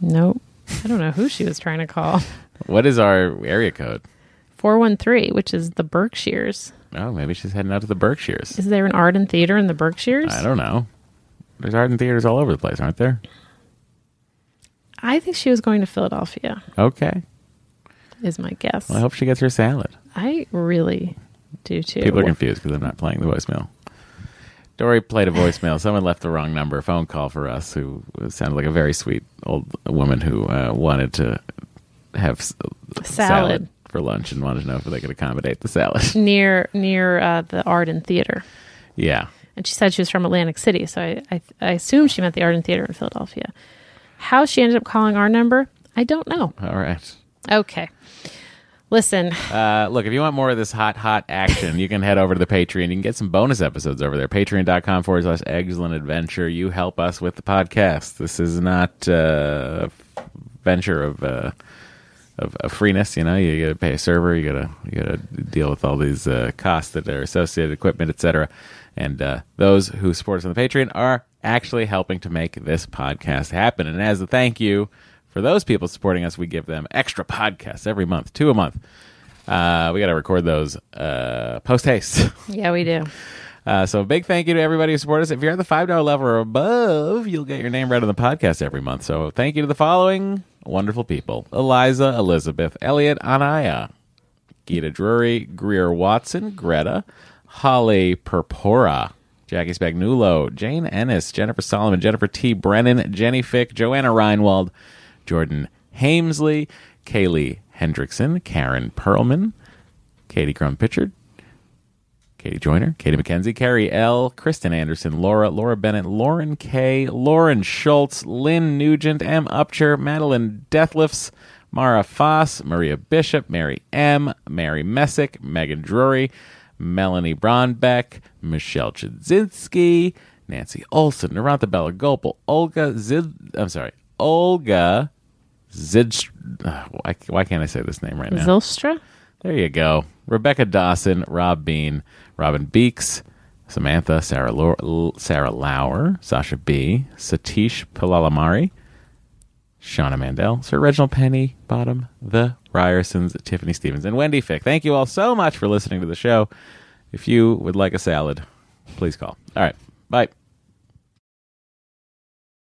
Nope. I don't know who she was trying to call. What is our area code? four one three, which is the Berkshires. Oh, maybe she's heading out to the Berkshires. Is there an Arden Theater in the Berkshires? I don't know. There's Arden Theaters all over the place, aren't there? I think she was going to Philadelphia. Okay. Is my guess. Well, I hope she gets her salad. I really do, too. People are confused because I'm not playing the voicemail. Dory played a voicemail. Someone left the wrong number, a phone call for us, who sounded like a very sweet old woman who uh, wanted to have s- salad. salad for lunch and wanted to know if they could accommodate the salad. Near near uh, the Arden Theater. Yeah. And she said she was from Atlantic City, so I, I, I assume she meant the Arden Theater in Philadelphia. How she ended up calling our number, I don't know. All right. Okay. Listen. Uh, look, if you want more of this hot, hot action, you can head over to the Patreon. You can get some bonus episodes over there. Patreon.com forward slash Excellent Adventure. You help us with the podcast. This is not uh, a venture of, uh, of of freeness. You know, you got to pay a server. You got to you got to deal with all these uh, costs that are associated, equipment, et cetera. And uh, those who support us on the Patreon are actually helping to make this podcast happen. And as a thank you For those people supporting us, we give them extra podcasts every month, two a month. Uh, we got to record those uh, post-haste. Yeah, we do. Uh, so big thank you to everybody who supports us. If you're at the five dollar level or above, you'll get your name read on the podcast every month. So thank you to the following wonderful people. Eliza, Elizabeth, Elliot, Anaya, Gita Drury, Greer Watson, Greta, Holly Perpora, Jackie Spagnuolo, Jane Ennis, Jennifer Solomon, Jennifer T. Brennan, Jenny Fick, Joanna Reinwald, Jordan Hamesley, Kaylee Hendrickson, Karen Perlman, Katie Crum-Pitchard, Katie Joyner, Katie McKenzie, Carrie L., Kristen Anderson, Laura, Laura Bennett, Lauren K., Lauren Schultz, Lynn Nugent, M. Upchur, Madeline Deathlifts, Mara Foss, Maria Bishop, Mary M., Mary Messick, Megan Drury, Melanie Bronbeck, Michelle Chudzinski, Nancy Olson, Narantha Bella Gopal, Olga Zid... I'm sorry, Olga Zid... Why, why can't I say this name right now? Zilstra? There you go. Rebecca Dawson, Rob Bean, Robin Beeks, Samantha, Sarah, Lo- Sarah Lauer, Sasha B., Satish Palalamari, Shauna Mandel, Sir Reginald Penny, Bottom, The Ryersons, Tiffany Stevens, and Wendy Fick. Thank you all so much for listening to the show. If you would like a salad, please call. All right. Bye.